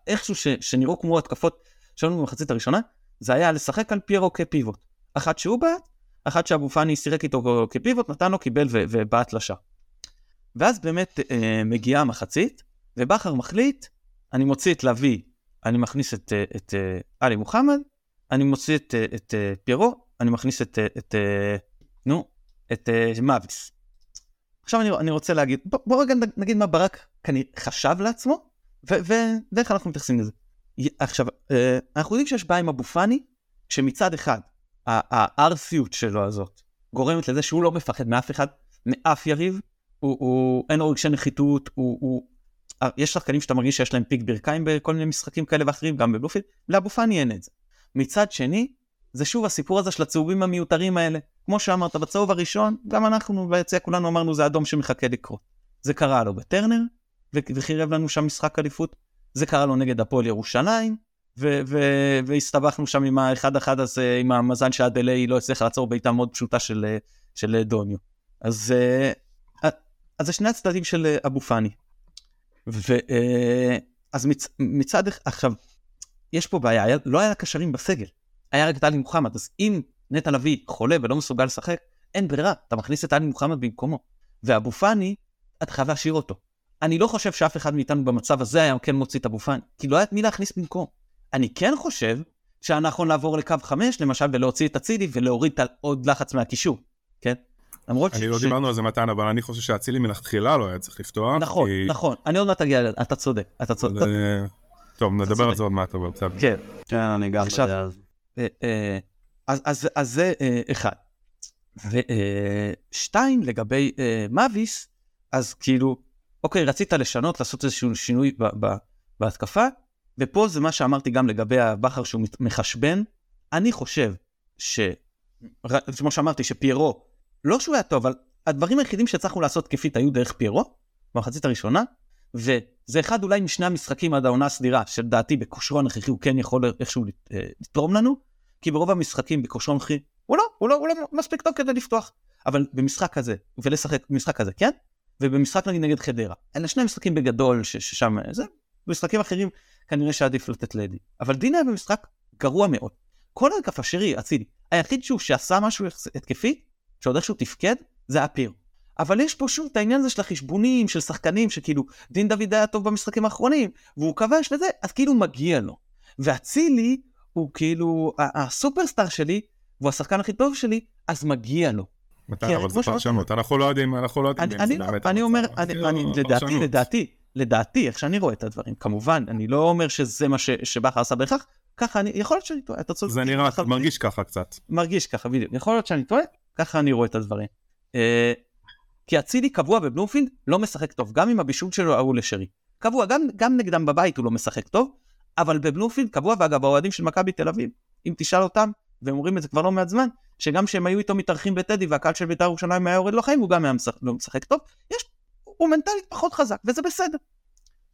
איכשהו שנראו כמו התקפות שלנו במחצית הראשונה, זה היה לשחק על פיירו כפיבוט. אחת שהוא באת, אחת שאבו פאני סירק איתו כפיבוט, נתן לו, קיבל ובאת לשער. ואז באמת מגיעה המחצית, ובחר מחליט, אני מוציא את לוי, אני מכניס את אלי מוחמד, אני מוציא את פירו, אני מכניס את מאביס. עכשיו אני רוצה להגיד, בואו רגע נגיד מה ברק חשב לעצמו, ואיך אנחנו מתייחסים לזה. עכשיו, אנחנו יודעים שיש בעיה עם אבו פאני, שמצד אחד, הארסיות שלו הזאת, גורמת לזה שהוא לא מפחד מאף אחד, מאף יריב, אין לו רגשי נחיתות, יש שחקנים שאתה מרגיש שיש להם פיק ברכיים בכל מיני משחקים כאלה ואחרים, גם בבלופיל, לאבו פאני אין את זה. מצד שני, זה שוב הסיפור הזה של הצהובים המיותרים האלה, כמו שאמרת, בצהוב הראשון, גם אנחנו ביציאה כולנו אמרנו, זה אדום שמחכה לקרות. זה קרה לו בטרנר, וחירב לנו שם משחק אליפות, זה קרה לו נגד הפועל ירושלים, והסתבכנו שם עם האחד הזה, עם המזל שהדלי לא הצליח לעצור בעיטה מאוד פשוטה של דוניו. אז זה שני הצדדים של אבו פאני. אז מצד עכשיו, יש פה בעיה, לא היה קשרים בסגל, היה רק את אלי מוחמד, אז אם נטע לביא חולה ולא מסוגל לשחק, אין ברירה, אתה מכניס את אלי מוחמד במקומו. ואבו פאני, אתה חייב להשאיר אותו. אני לא חושב שאף אחד מאיתנו במצב הזה היה כן מוציא את אבו פאני, כי לא היה את מי להכניס במקום. אני כן חושב שאנחנו נעבור לקו 5, למשל, ולהוציא את הצילי ולהוריד עוד לחץ מהקישור, כן? אני לא דיברנו על זה מתן, אבל אני חושב שהצילי מלכתחילה לא היה צריך לפתוח. נכון, נכון. אני עוד מעט אגיע, אתה צודק. טוב, נדבר על זה עוד מעט, אבל בסדר. כן. כן, אני גם בדעה על זה. אז זה אחד. ושתיים, לגבי מאביס, אז כאילו, אוקיי, רצית לשנות, לעשות איזשהו שינוי בהתקפה, ופה זה מה שאמרתי גם לגבי הבחר שהוא מחשבן. אני חושב ש... כמו שאמרתי, שפיירו לא שהוא היה טוב, אבל הדברים היחידים שצריכו לעשות כפית היו דרך פירו, במחצית הראשונה, וזה אחד אולי משני המשחקים עד העונה הסדירה, שדעתי בכושרו הנכחי הוא כן יכול איכשהו לתרום לנו, כי ברוב המשחקים בכושרו הנכחי, הוא לא מספיק טוב כדי לפתוח, אבל במשחק הזה, ולשחק במשחק הזה, כן? ובמשחק נגד חדרה. אלה שני משחקים בגדול ששם זה, במשחקים אחרים כנראה שעדיף לתת לידי. אבל דינה היה במשחק גרוע מאוד. כל ההתקפה שרי, הצילי, היחיד שהוא שעשה משהו התקפי, שעוד איכשהו תפקד, זה הפיר. אבל יש פה שוב את העניין הזה של החשבונים, של שחקנים, שכאילו דין דוד היה טוב במשחקים האחרונים, והוא כבש לזה, אז כאילו מגיע לו. והצילי הוא כאילו הסופרסטאר שלי, והוא השחקן הכי טוב שלי, אז מגיע לו. מתן, אבל זה פרשנות, אנחנו לא יודעים, אני אומר, לדעתי, איך שאני רואה את הדברים, כמובן, אני לא אומר שזה מה שבחר עשה בהכרח, ככה אני, יכול להיות שאני טועה, אתה צודק. זה נראה, מרגיש ככה קצת. מרגיש ככה, בדיוק. יכול להיות שאני טועה, ככה אני רואה את הדברים. כי הצילי קבוע בבלומפילד לא משחק טוב, גם עם הבישול שלו ההוא לשרי. קבוע, גם נגדם בבית הוא לא משחק טוב, אבל בבלומפילד קבוע, ואגב, האוהדים של מכבי תל אביב, אם תשאל אותם, והם אומרים את זה כבר לא מעט זמן, שגם שהם היו איתו מתארחים בטדי, והקהל של בית"ר ירושלים היה יורד לו חיים, הוא גם היה לא משחק טוב, הוא מנטלית פחות חזק, וזה בסדר.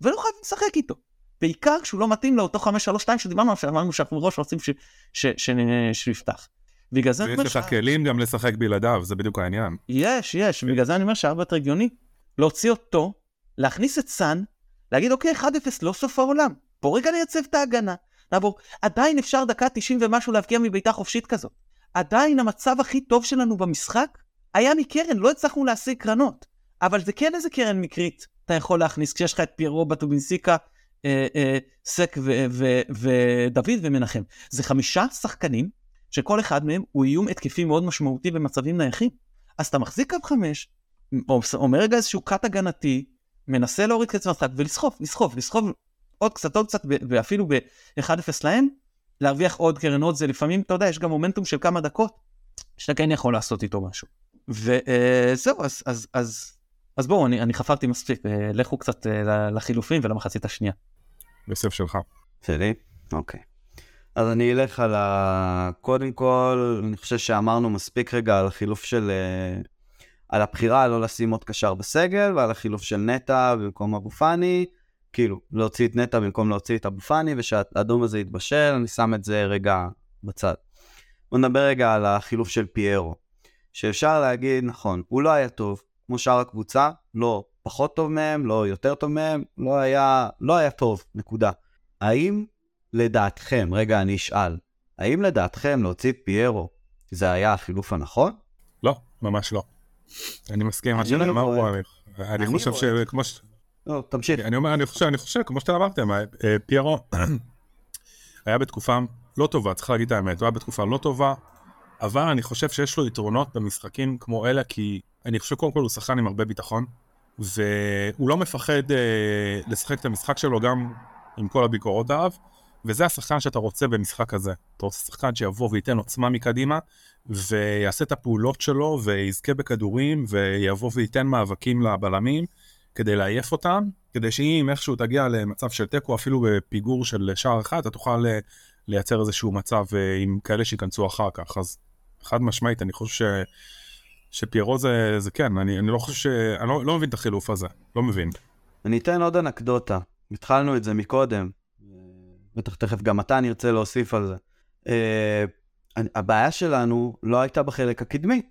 ולא חייבים לשחק איתו. בעיקר כשהוא לא מתאים לאותו 5-3-2 שדיברנו, אמרנו שאנחנו מראש רוצים שיפתח. ויש לך כלים גם לשחק בלעדיו, זה בדיוק העניין. יש, בגלל זה אני אומר שהארבעת רגיוני, להוציא אותו, להכניס את סן, להגיד אוקיי, 1-0 לא סוף העולם, פה רגע לייצב את ההגנה, נעבור, עדיין אפשר דקה 90 ומשהו להבקיע מביתה חופשית כזאת, עדיין המצב הכי טוב שלנו במשחק, היה מקרן, לא הצלחנו להשיג קרנות, אבל זה כן איזה קרן מקרית, אתה יכול להכניס, כשיש לך את פירו בטובינסיקה, סק ודוד ומנחם, זה 5 שחקנים, שכל אחד מהם הוא איום התקפי מאוד משמעותי במצבים נייחים. אז אתה מחזיק קו 5, אומר רגע איזשהו קאט הגנתי, מנסה להוריד קצת משחק, ולסחוב עוד קצת, ואפילו ב-1-0 להם, להרוויח עוד קרנות, זה לפעמים, אתה יודע, יש גם מומנטום של כמה דקות, שאתה כן יכול לעשות איתו משהו. וזהו, אז בואו, אני חפרתי מספיק, לכו קצת לחילופים ולמחצית השנייה. בסוף שלך. שלי? אוקיי. אז אני אלך על קודם כל, אני חושב שאמרנו מספיק רגע על החילוף של, על הבחירה לא לשים עוד קשר בסגל, ועל החילוף של נטה במקום אבו פאני, כאילו, להוציא את נטה במקום להוציא את אבו פאני, ושהאדום הזה יתבשל, אני שם את זה רגע בצד. בוא נדבר רגע על החילוף של פיירו, שאפשר להגיד, נכון, הוא לא היה טוב, כמו שאר הקבוצה, לא פחות טוב מהם, לא יותר טוב מהם, לא היה טוב, נקודה. האם לדעתכם, רגע אני אשאל, האם לדעתכם להוציא פיירו, זה היה החילוף הנכון? לא, ממש לא. אני מסכים, מה הוא עליך? אני חושב שכמו ש... לא, תמשיך. אני חושב, כמו שאתה אמרתם, פיירו היה בתקופה לא טובה, צריך להגיד את האמת, הוא היה בתקופה לא טובה, אבל אני חושב שיש לו יתרונות במשחקים כמו אלה, כי אני חושב קודם כל הוא שחקן עם הרבה ביטחון, והוא לא מפחד לשחק את המשחק שלו גם עם כל הביקורות עליו, וזה השחקן שאתה רוצה במשחק הזה. אתה רוצה שחקן שיבוא וייתן עוצמה מקדימה, ויעשה את הפעולות שלו, ויזכה בכדורים, ויבוא וייתן מאבקים לבלמים, כדי להעיף אותם, כדי שאם איכשהו תגיע למצב של טקו, אפילו בפיגור של שער אחד, אתה תוכל לייצר איזשהו מצב עם כאלה שיכנסו אחר כך. אז חד משמעית, אני חושב שפיירו זה כן, אני לא חושב, אני לא מבין את החילוף הזה, לא מבין. אני אתן עוד אנקדוטה, התחלנו את זה מקודם. בטח תכף גם אתה נרצה להוסיף על זה. הבעיה שלנו לא הייתה בחלק הקדמי.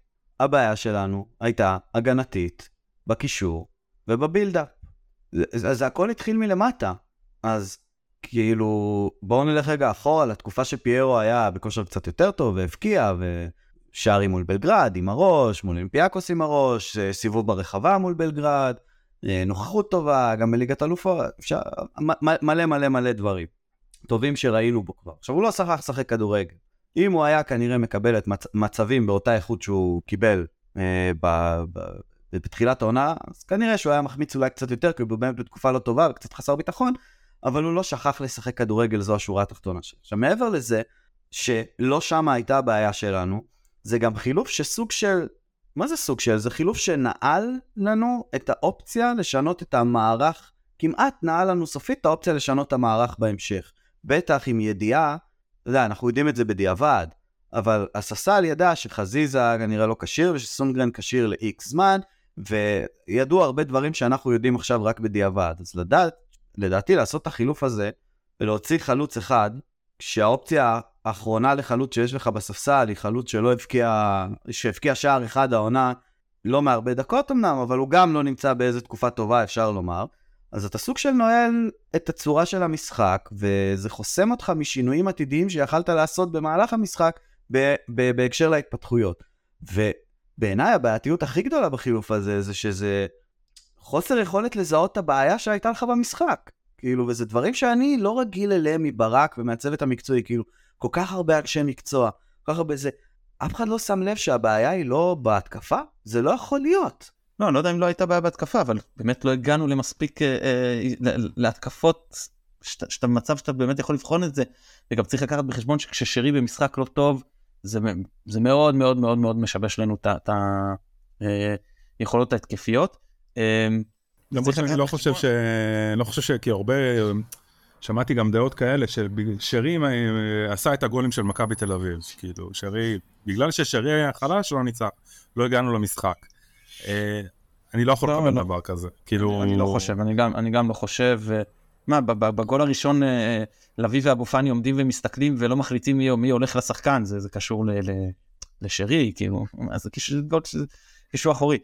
הבעיה שלנו הייתה הגנתית, בקישור ובבילדה. אז הכל התחיל מלמטה. אז כאילו, בואו נלך רגע אחורה לתקופה שפיירו היה בכושר קצת יותר טוב והפקיע, ושערים מול בלגרד עם הראש, מול אולימפיאקוס עם הראש, סיבוב ברחבה מול בלגרד, נוכחות טובה, גם בליגת אלופות, מלא מלא מלא דברים. טובים שראינו בו כבר. עכשיו, הוא לא שחק כדורגל. אם הוא היה כנראה מקבל את מצבים באותה איכות שהוא קיבל בתחילת העונה, אז כנראה שהוא היה מחמיץ אולי קצת יותר, כי הוא באמת בתקופה לא טובה וקצת חסר ביטחון, אבל הוא לא שכח לשחק כדורגל, זו השורה התחתונה שלו. עכשיו, מעבר לזה, שלא שמה הייתה הבעיה שלנו, זה גם חילוף שסוג של... מה זה סוג של? זה חילוף שנעל לנו את האופציה לשנות את המערך, כמעט נעל לנו סופית את האופציה לשנות את המערך בהמשך. בטח עם ידיעה, אנחנו יודעים את זה בדיעבד, אבל הססל ידע שחזיזה נראה לא קשיר, ושסונגרן קשיר ל-X זמן, וידעו הרבה דברים שאנחנו יודעים עכשיו רק בדיעבד. אז לדעתי לעשות את החילוף הזה, ולהוציא חלוץ אחד, כשהאופציה האחרונה לחלוץ שיש לך בספסל, היא חלוץ שהפקיע שער אחד העונה, לא מהרבה דקות אמנם, אבל הוא גם לא נמצא באיזו תקופה טובה, אפשר לומר, אז אתה סוג של נועל את הצורה של המשחק, וזה חוסם אותך משינויים עתידיים שיכלת לעשות במהלך המשחק, בהקשר להתפתחויות. ובעיניי הבעייתיות הכי גדולה בחילוף הזה, זה שזה חוסר יכולת לזהות את הבעיה שהייתה לך במשחק. כאילו, וזה דברים שאני לא רגיל אליהם מברק ומהצוות המקצועי, כאילו, כל כך הרבה אנשי מקצוע, כל כך הרבה זה, אף אחד לא שם לב שהבעיה היא לא בהתקפה, זה לא יכול להיות. לא, אני לא יודע אם לא הייתה בעיה בהתקפה, אבל באמת לא הגענו למספיק להתקפות, שאתה במצב שאתה באמת יכול לבחון את זה, וגם צריך לקחת בחשבון שכששרי במשחק לא טוב, זה מאוד מאוד מאוד מאוד משבש לנו יכולות ההתקפיות. למרות שאני לא חושב ש... לא חושב שכי הרבה... שמעתי גם דעות כאלה, ששרי עשה את הגולים של מכבי תל אביב, כאילו, שרי, בגלל ששרי היה חלש, לא ניצח, לא הגענו למשחק. אני לא יכול לקבל דבר כזה. אני לא חושב, אני גם לא חושב. מה, בגול הראשון, לוי ואבו פאני עומדים ומסתכלים, ולא מחליטים מי הולך לשחקן, זה קשור לשרי, כאילו, אז זה קישור אחורי.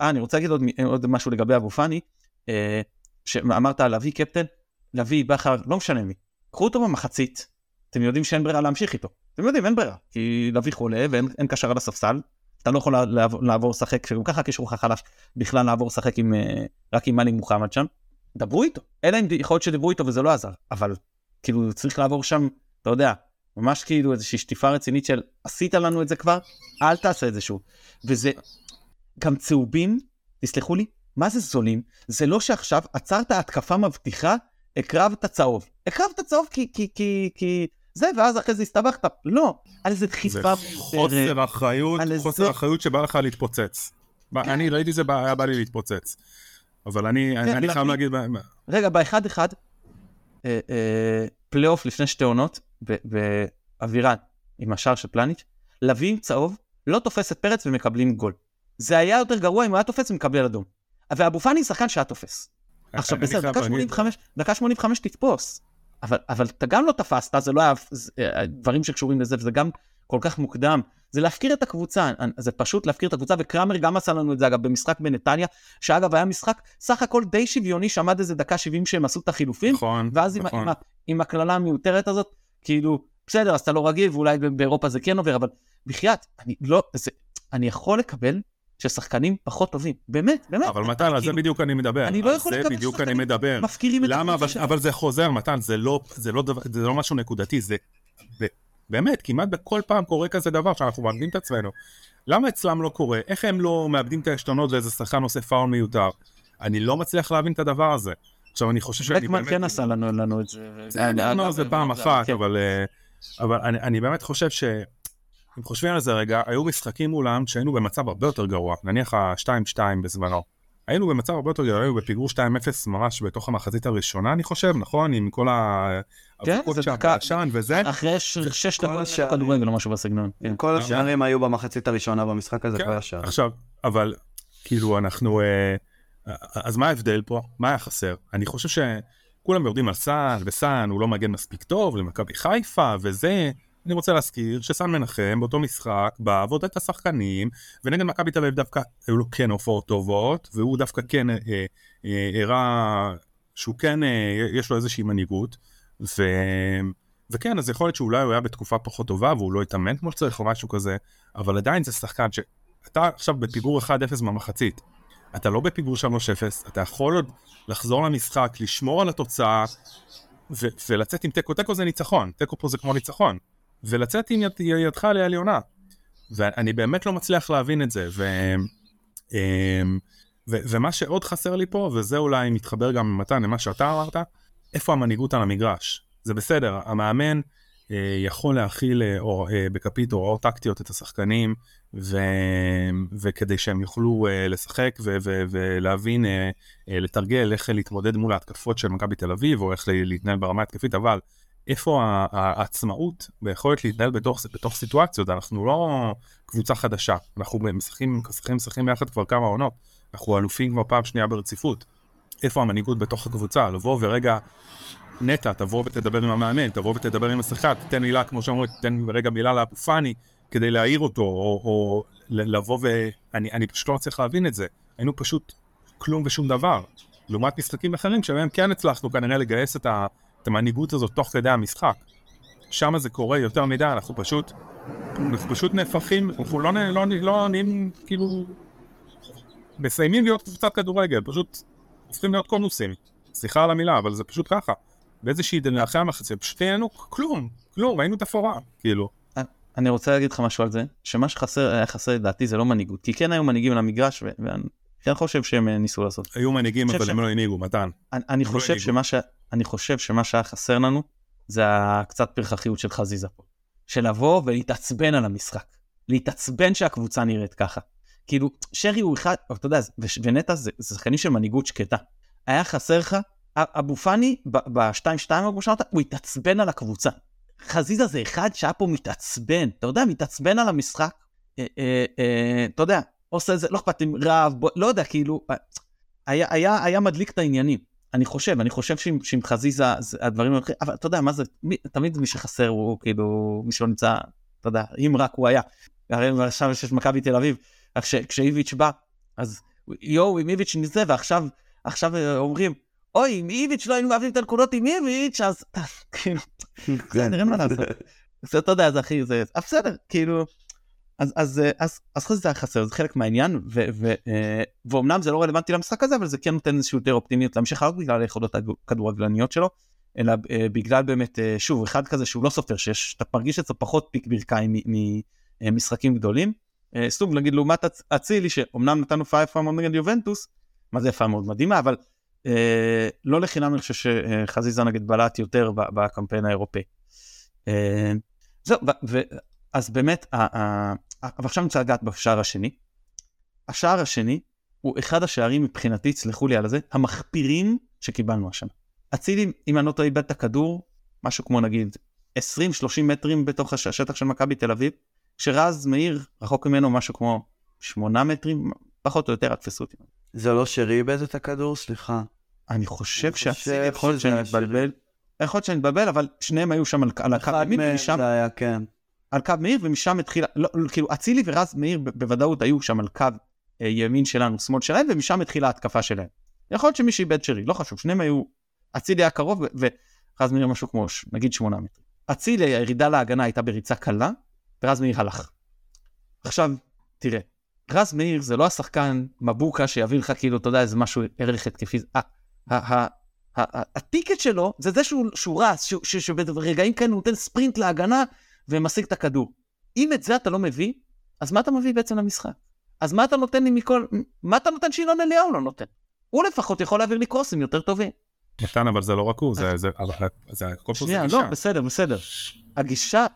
אני רוצה להגיד עוד משהו לגבי אבו פאני, שאמרת על לוי קפטן, לוי בכר, לא משנה מי, קחו אותו במחצית, אתם יודעים שאין ברירה להמשיך איתו, אתם יודעים, אין ברירה, כי לוי חולה ואין קשר על הספסל, אתה לא יכול לעבור שחק, שגם ככה כשרוך החלש בכלל לעבור שחק רק עם מאלי מוחמד שם, דברו איתו, אלא אם יכול להיות שדברו איתו וזה לא עזר, אבל כאילו צריך לעבור שם, אתה יודע, ממש כאילו איזושהי שטיפה רצינית של עשית לנו את זה כבר, אל תעשה את זה שוב, וזה גם צהובים, תסלחו לי, מה זה זולים? זה לא שעכשיו עצרת התקפה מבטיחה, הקרבת צהוב. הקרבת צהוב כי זה, ואז אחרי זה הסתבכת. לא, על איזה דחיפה. זה חוסר אחריות, חוסר אחריות שבא לך להתפוצץ. אני ראיתי זה, היה בא לי להתפוצץ. אבל אני חייב להגיד... רגע, באחד, פלייאוף לפני שתי עונות, באווירה עם השער של פלניץ', לוי צהוב, לא תופס את פרץ ומקבלים גול. זה היה יותר גרוע אם היה תופס ומקבל אדום. אבל אבו פאני שחקן שעה תופס. עכשיו בסדר, דקה 85 תתפוס. אבל אתה גם לא תפסת, זה לא היה דברים שקשורים לזה, וזה גם כל כך מוקדם. זה להפקיר את הקבוצה, זה פשוט להפקיר את הקבוצה, וקרמר גם עשה לנו את זה, אגב, במשחק בנתניה, שאגב היה משחק סך הכל די שוויוני, שעמד איזה דקה 70 שהם עשו את החילופים, ואז עם הכללה המיותרת הזאת, כאילו, בסדר, אז אתה לא רגיל, ואולי באירופה זה כן עובר, אבל בחייאת, אני יכול לקבל ששחקנים פחות טובים. באמת, באמת. אבל מתן, על זה בדיוק אני מדבר. אני לא יכול לקבל ששחקנים מפקירים את זה. אבל זה חוזר, מתן, זה לא משהו נקודתי, זה באמת, כמעט בכל פעם קורה כזה דבר, שאנחנו מאבדים את עצמנו. למה אצלם לא קורה? איך הם לא מאבדים את העשתונות ואיזה שחקן עושה פאול מיותר? אני לא מצליח להבין את הדבר הזה. עכשיו, אני חושב שאני באמת... כן עשה לנו את זה. לא, זה פעם אחת, אבל אני באמת חושב ש... אם חושבים על זה רגע, היו משחקים מולם שהיינו במצב הרבה יותר גרוע, נניח ה-2-2 בזמנו. היינו במצב הרבה יותר גרוע, היו בפיגור 2-0 ממש בתוך המחזית הראשונה, אני חושב, נכון? עם כל ההבקות שהפרשן וזה. אחרי 6 דקות כדורגל או משהו בסגנון. כל השערים היו במחצית הראשונה במשחק הזה כבר השער. עכשיו, אבל כאילו אנחנו... אז מה ההבדל פה? מה היה חסר? אני חושב שכולם יורדים על סן, וסן הוא לא מגן מספיק טוב, למכבי חיפה וזה... אני רוצה להזכיר שסן מנחם באותו משחק, בעבוד את השחקנים, ונגד מכבי תל אביב דווקא היו לו כן הופעות טובות, והוא דווקא כן הראה שהוא כן, יש לו איזושהי מנהיגות, וכן, אז יכול להיות שאולי הוא היה בתקופה פחות טובה, והוא לא התאמן כמו שצריך או משהו כזה, אבל עדיין זה שחקן שאתה עכשיו בפיגור 1-0 במחצית, אתה לא בפיגור 3-0, אתה יכול עוד לחזור למשחק, לשמור על התוצאה, ולצאת עם טקו, טקו זה ניצחון, טקו פה זה כמו ניצחון. ולצאת עם ידך לעליונה. ואני באמת לא מצליח להבין את זה. ומה שעוד חסר לי פה, וזה אולי מתחבר גם ממתן למה שאתה אמרת, איפה המנהיגות על המגרש? זה בסדר, המאמן יכול להכיל בכפית הוראות טקטיות את השחקנים, וכדי שהם יוכלו לשחק ולהבין, לתרגל איך להתמודד מול ההתקפות של מכבי תל אביב, או איך להתנהל ברמה התקפית, אבל... איפה העצמאות ביכולת להתנהל בתוך סיטואציות? אנחנו לא קבוצה חדשה, אנחנו משחקים ביחד כבר כמה עונות, אנחנו אלופים כבר פעם שנייה ברציפות. איפה המנהיגות בתוך הקבוצה? לבוא ורגע, נטע, תבוא ותדבר עם המאמן, תבוא ותדבר עם השחקן, תתן מילה, כמו שאמרו, תתן רגע מילה לאבו פאני, כדי להעיר אותו, או לבוא אני פשוט לא צריך להבין את זה. היינו פשוט כלום ושום דבר. לעומת משחקים אחרים, שבהם כן הצלחנו כנראה לגייס את המנהיגות הזאת תוך כדי המשחק. שם זה קורה יותר מדי, אנחנו פשוט נהפכים, אנחנו לא נהיים, כאילו, מסיימים להיות קבוצת כדורגל, פשוט הופכים להיות קונוסים. סליחה על המילה, אבל זה פשוט ככה. באיזושהי דרך אחרי המחצית, פשוט היינו כלום, היינו תפורה, כאילו. אני רוצה להגיד לך משהו על זה, שמה שחסר לדעתי זה לא מנהיגות, כי כן היו מנהיגים על המגרש, אני חושב שהם ניסו לעשות. היו מנהיגים, אבל הם לא הנהיגו, מתן. אני חושב שמה שהיה חסר לנו, זה קצת פרחחיות של חזיזה פה. של לבוא ולהתעצבן על המשחק. להתעצבן שהקבוצה נראית ככה. כאילו, שרי הוא אחד, אתה יודע, ונטע זה שחקנים של מנהיגות שקטה. היה חסר לך, אבו פאני, ב-2-2 הוא התעצבן על הקבוצה. חזיזה זה אחד שהיה פה מתעצבן, אתה יודע, מתעצבן על המשחק, אתה יודע, עושה איזה, לא אכפת עם רעב, לא יודע, כאילו, היה מדליק את העניינים. אני חושב שעם חזיזה הדברים הולכים, אבל אתה יודע, מה זה, תמיד מי שחסר הוא, כאילו, מי שלא נמצא, אתה יודע, אם רק הוא היה, הרי עכשיו יש מכבי תל אביב, כשאיביץ' בא, אז יואו, עם איביץ' נזה, ועכשיו אומרים, אוי, אם איביץ' לא היינו מעבדים את הנקודות עם איביץ', אז כאילו, נראה מה לעשות. אז אתה יודע, אז אחי, זה בסדר, כאילו, אז חזיזה היה חסר, זה חלק מהעניין, ואומנם זה לא רלוונטי למשחק הזה, אבל זה כן נותן איזשהו יותר אופטימיות להמשיך רק בגלל היכולות הכדורגלניות שלו, אלא בגלל באמת, שוב, אחד כזה שהוא לא סופר, שאתה מרגיש את זה פחות פיק ברכיים ממשחקים גדולים, סוג, נגיד, לעומת הצילי, שאומנם נתנו פעם יפה מאוד נגד יובנטוס, מה זה יפה מאוד מדהימה, אבל לא לחינם אני חושב שחזיזה נגד בלט יותר בקמפיין האירופאי. זהו, אז באמת, ועכשיו נמצא לגעת בשער השני. השער השני הוא אחד השערים מבחינתי, סלחו לי על זה, המחפירים שקיבלנו השנה. הצילי, אם אני לא טועה, איבד את הכדור, משהו כמו נגיד 20-30 מטרים בתוך השטח של מכבי תל אביב, כשרז מאיר רחוק ממנו משהו כמו 8 מטרים, פחות או יותר התפסו אותי. זה לא שרי באיזה את הכדור, סליחה. אני חושב שהצילי, יכול להיות שאני אתבלבל, אבל שניהם היו שם על הקו ימין, אחד מהם זה היה, כן. על קו מאיר, ומשם התחילה, לא, כאילו, הצילי ורז מאיר בוודאות היו שם על קו ימין שלנו, שמאל שלהם, ומשם התחילה ההתקפה שלהם. יכול להיות שמי שאיבד שרי, לא חשוב, שניהם היו, הצילי היה קרוב, ורז מאיר משהו כמו, נגיד 8 מטרים. הצילי, הירידה להגנה הייתה בריצה קלה, ורז מאיר הלך. עכשיו, תראה, רז מאיר זה לא השחקן מבוקה שיביא לך, כאילו, אתה יודע, איזה משהו ערך התקפי, הטיקט שלו, זה שהוא רז, שברגעים כאן הוא נותן ספרינט להגנה, ומשיג את הכדור. אם את זה אתה לא מביא, אז מה אתה מביא בעצם למשחק? אז מה אתה נותן לי מכל... מה אתה נותן שאילון אליהו לא נותן? הוא לפחות יכול להעביר לי קרוסים יותר טובים. נתן, אבל זה לא רק הוא, זה הכל פה זה גישה. לא, בסדר. הגישה,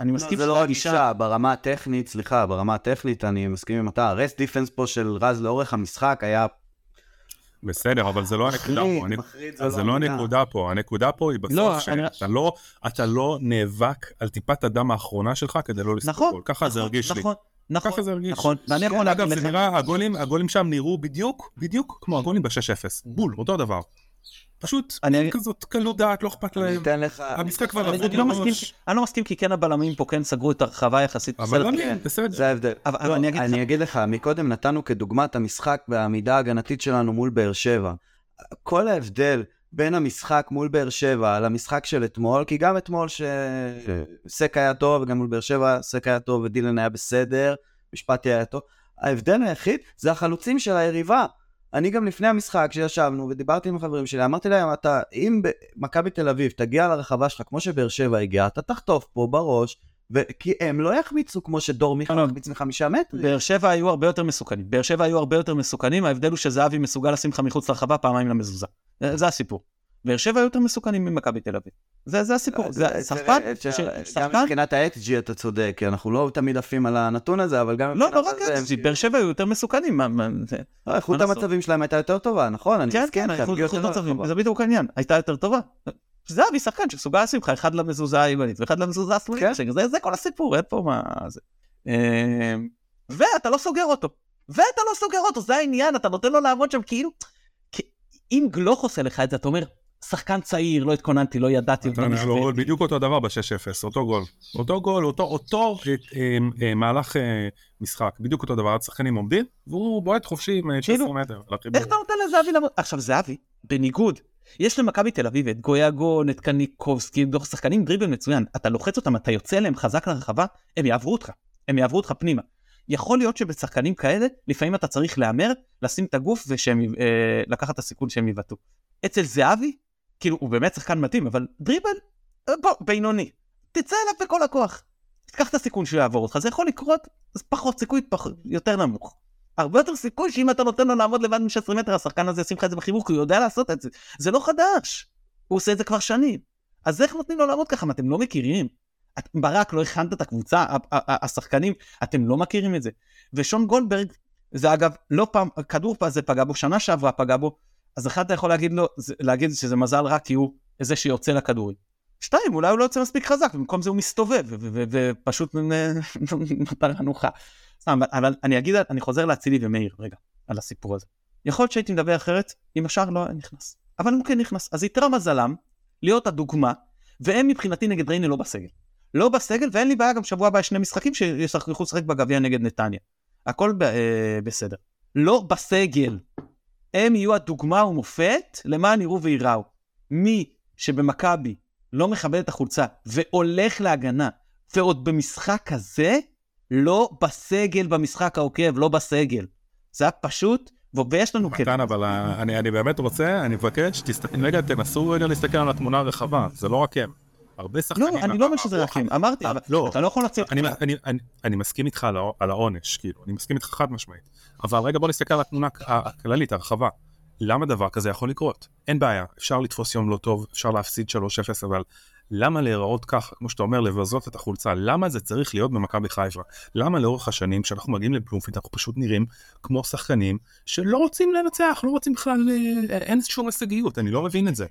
אני מסכים שזה הגישה. זה לא הגישה, ברמה הטכנית, סליחה, ברמה הטכנית, אני מסכים עם אתה. הרס דיפנס פה של רז לאורך המשחק היה... בסדר, אבל זה לא הנקודה פה. זה לא הנקודה פה. הנקודה פה היא בסוף שאתה לא נאבק על טיפת הדם האחרונה שלך כדי לא לספור גול. ככה זה הרגיש לי. נכון. אגב, זה נראה, הגולים שם נראו בדיוק כמו הגולים ב-6-0. בול, אותו דבר. פשוט כזאת קלות דעת, לא אכפת להם. המשחק כבר עברו. אני לא מסכים כי כן הבלמים פה כן סגרו את הרחבה יחסית. אבל לא נהיה, בסדר. זה ההבדל. אני אגיד לך, מקודם נתנו כדוגמה את המשחק בעמידה ההגנתית שלנו מול באר שבע. כל ההבדל בין המשחק מול באר שבע למשחק של אתמול, כי גם אתמול שסק היה טוב, וגם מול באר שבע סק היה טוב ודילן היה בסדר, משפטי היה טוב. ההבדל היחיד זה החלוצים של היריבה. אני גם לפני המשחק שישבנו ודיברתי עם החברים שלי, אמרתי להם, אתה, אם במכבי תל אביב תגיע לרחבה שלך כמו שבאר שבע הגיע, אתה תחטוף פה בראש, כי הם לא יחמיצו כמו שדור מיכל יחמיץ מ5 מטרים. באר שבע היו הרבה יותר מסוכנים, ההבדל הוא שזהבי מסוגל לשים לך מחוץ לרחבה פעמיים למזוזה. זה הסיפור. באר שבע היו יותר מסוכנים ממכבי תל אביב. זה הסיפור. גם מבחינת ה-XG אתה צודק, כי אנחנו לא תמיד עפים על הנתון הזה, אבל גם... לא, רק ה-XG, באר שבע היו יותר מסוכנים. איכות המצבים שלהם הייתה יותר טובה, נכון? אני מסכן, איכות המצבים, זה בדיוק העניין, הייתה יותר טובה. זה אבי שחקן שסוגל עשים לך, אחד למזוזה הימנית, ואחד למזוזה הסלולית, זה כל הסיפור, אין פה מה זה. ואתה לא סוגר אותו. זה העניין, אתה נותן לו לעמוד שם כאילו... אם גלוך עושה לך את זה, אתה אומר, שחקן צעיר, לא התכוננתי, לא ידעתי. בדיוק אותו דבר ב-6-0, אותו גול. אותו מהלך משחק, בדיוק אותו דבר, השחקנים עומדים, והוא בועט חופשי מ-16 מטר. איך אתה נותן לזהבי למות? עכשיו, זהבי, בניגוד, יש למכבי תל אביב את גויאגון, את קניקובסקי, שחקנים דריבל מצוין, אתה לוחץ אותם, אתה יוצא אליהם חזק לרחבה, הם יעברו אותך פנימה. יכול להיות שבשחקנים כאלה, לפעמים אתה צריך לאמר, לשים את הגוף ולקחת את הסיכון שהם יבטאו. אצל זהבי, כאילו הוא באמת שחקן מתאים, אבל דריבל, בוא, בינוני, תצא אליו בכל הכוח. תקח את הסיכון שהוא יעבור אותך, זה יכול לקרות, אז פחות סיכוי, יותר נמוך. הרבה יותר סיכוי שאם אתה נותן לו לעמוד לבד מ-16 מטר, השחקן הזה ישים לך את זה בחיבור, כי הוא יודע לעשות את זה. זה לא חדש, הוא עושה את זה כבר שנים. אז איך נותנים לו לעמוד ככה? אתם לא מכירים. אתם ברק, לא הכנת את הקבוצה, השחקנים, אתם לא מכירים את זה. ושון גולדברג, זה אגב, לא פעם, כדור פה זה פגע בו, שנה שעברה פגע בו, אז אחד אתה יכול להגיד לו, להגיד שזה מזל רק כי הוא איזה שיוצא לכדורים. שתיים, אולי הוא לא יוצא מספיק חזק, במקום זה הוא מסתובב, ופשוט מטרה נוחה. אבל אני אגיד, אני חוזר להצילי ומאיר, רגע, על הסיפור הזה. יכול להיות שהייתי מדבר אחרת, אם השאר לא נכנס. אבל הוא כן נכנס. אז יתרה מזלם, להיות הדוגמה, והם מבחינתי נגד ריינה לא בסגל. לא בסגל, ואין לי בעיה גם שבוע הבא שני משחקים שישחקו לשחק בגביע נגד נתניה. הכל בסדר. לא בסגל. הם יהיו הדוגמה ומופת למען יראו ויראו. מי שבמכבי לא מכבד את החולצה והולך להגנה, ועוד במשחק כזה, לא בסגל במשחק העוקב, לא בסגל. זה היה פשוט, ויש לנו כתב. מתן, אבל אני באמת רוצה, אני מבקש, נגד תנסו להסתכל על התמונה הרחבה, זה לא רק הם. הרבה שחקנים... לא, אני לא אומר שזה רק הם, אמרתי, אתה לא יכול לצאת... אני מסכים איתך על העונש, כאילו, אני מסכים איתך חד משמעית. אבל רגע בוא נסתכל על התמונה הכללית, הרחבה. למה דבר כזה יכול לקרות? אין בעיה, אפשר לתפוס יום לא טוב, אפשר להפסיד 3-0, אבל למה להיראות ככה, כמו שאתה אומר, לבזות את החולצה? למה זה צריך להיות במכבי חיפה? למה לאורך השנים, כשאנחנו מגיעים לבלומפילד, אנחנו פשוט נראים כמו שחקנים שלא רוצים לנצח, לא רוצים בכלל, אין שום הישגיות, אני לא מבין את זה.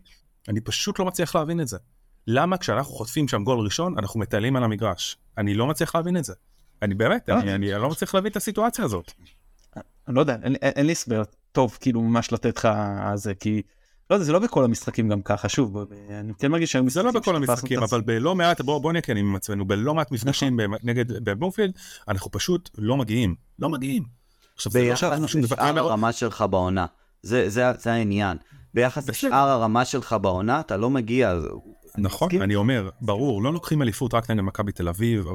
אני פשוט לא מצליח להבין את זה. למה כשאנחנו חוטפים שם גול ראשון, אנחנו מטיילים על המגרש? אני לא מצליח להבין את זה. אני באמת, אני לא מצליח להבין את הסיטואציה הזאת. אני לא יודע, אין לי הסבר טוב, כאילו, ממש לתת לך זה, כי... לא, זה לא בכל המשחקים גם ככה, שוב, אני כן מרגיש שהיו משחקים... זה לא בכל המשחקים, אבל בלא מעט, בואו נהיה כנים עם עצמנו, בלא מעט מפגשים נגד בלומפילד, אנחנו פשוט לא מגיעים. לא מגיעים. עכשיו, זה שאר הרמה שלך בעונה. זה העניין. ביחס לשאר הרמה שלך בעונה, אתה לא מגיע... נכון, אני אומר, ברור, לא לוקחים אליפות רק נגד מכבי תל אביב,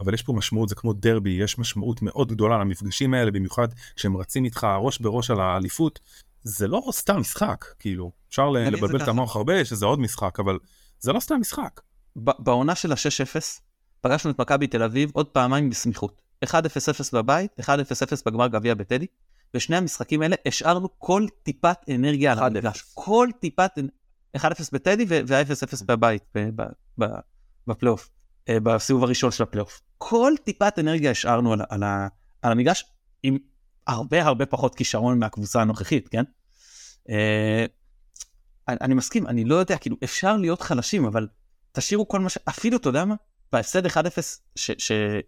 אבל יש פה משמעות, זה כמו דרבי, יש משמעות מאוד גדולה למפגשים האלה, במיוחד כשהם רצים איתך ראש בראש על האליפות, זה לא סתם משחק, כאילו, אפשר לבלבל את המוח הרבה, שזה עוד משחק, אבל זה לא סתם משחק. בעונה של ה-6-0, פגשנו את מכבי תל אביב עוד פעמיים בסמיכות, 1-0-0 בבית, 1-0-0 בגמר גביע בטדי, ושני המשחקים האלה השארנו כל טיפת אנרגיה על המגרש, כל טיפת 1-0 בטדי ו-0-0 בבית, בפלייאוף, בסיבוב הראשון של הפלייאוף. כל טיפת אנרגיה השארנו על המגרש, עם הרבה הרבה פחות כישרון מהקבוצה הנוכחית, כן? אני מסכים, אני לא יודע, כאילו, אפשר להיות חלשים, אבל תשאירו כל מה ש... אפילו, אתה יודע מה? בהפסד 1-0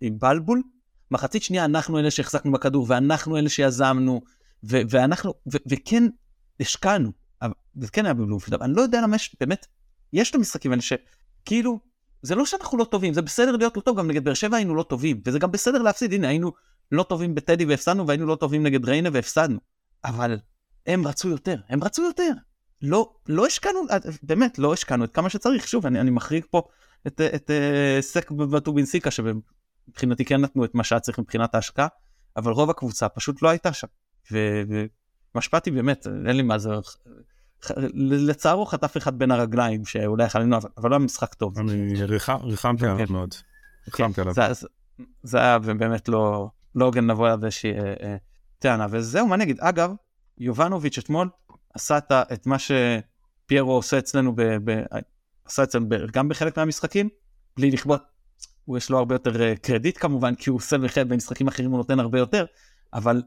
עם בלבול, מחצית שנייה אנחנו אלה שהחזקנו בכדור, ואנחנו אלה שיזמנו, וכן השקענו. זה כן היה בבלומפילד, אבל אני לא יודע למה יש, באמת, יש את המשחקים האלה שכאילו, זה לא שאנחנו לא טובים, זה בסדר להיות לא טוב, גם נגד באר שבע היינו לא טובים, וזה גם בסדר להפסיד, הנה, היינו לא טובים בטדי והפסדנו, והיינו לא טובים נגד ריינה והפסדנו, אבל הם רצו יותר, הם רצו יותר, לא השקענו, באמת, לא השקענו את כמה שצריך, שוב, אני מחריג פה את סק וטובינסיקה, שבבחינתי כן נתנו את מה שהיה צריך מבחינת ההשקעה, אבל רוב הקבוצה פשוט לא הייתה שם, ומשפטי באמת, אין לי מה זה... לצערו חטף אחד בין הרגליים שאולי חלינו, אבל לא המשחק טוב. אני ריחמתי עליו מאוד. זה היה באמת לא הוגן לבוא על איזושהי טענה, וזהו מה נגיד. אגב, יובנוביץ' אתמול עשה את מה שפיירו עושה אצלנו, עשה אצלנו גם בחלק מהמשחקים, בלי לכבות, הוא יש לו הרבה יותר קרדיט כמובן, כי הוא עושה בחלק במשחקים אחרים, הוא נותן הרבה יותר, אבל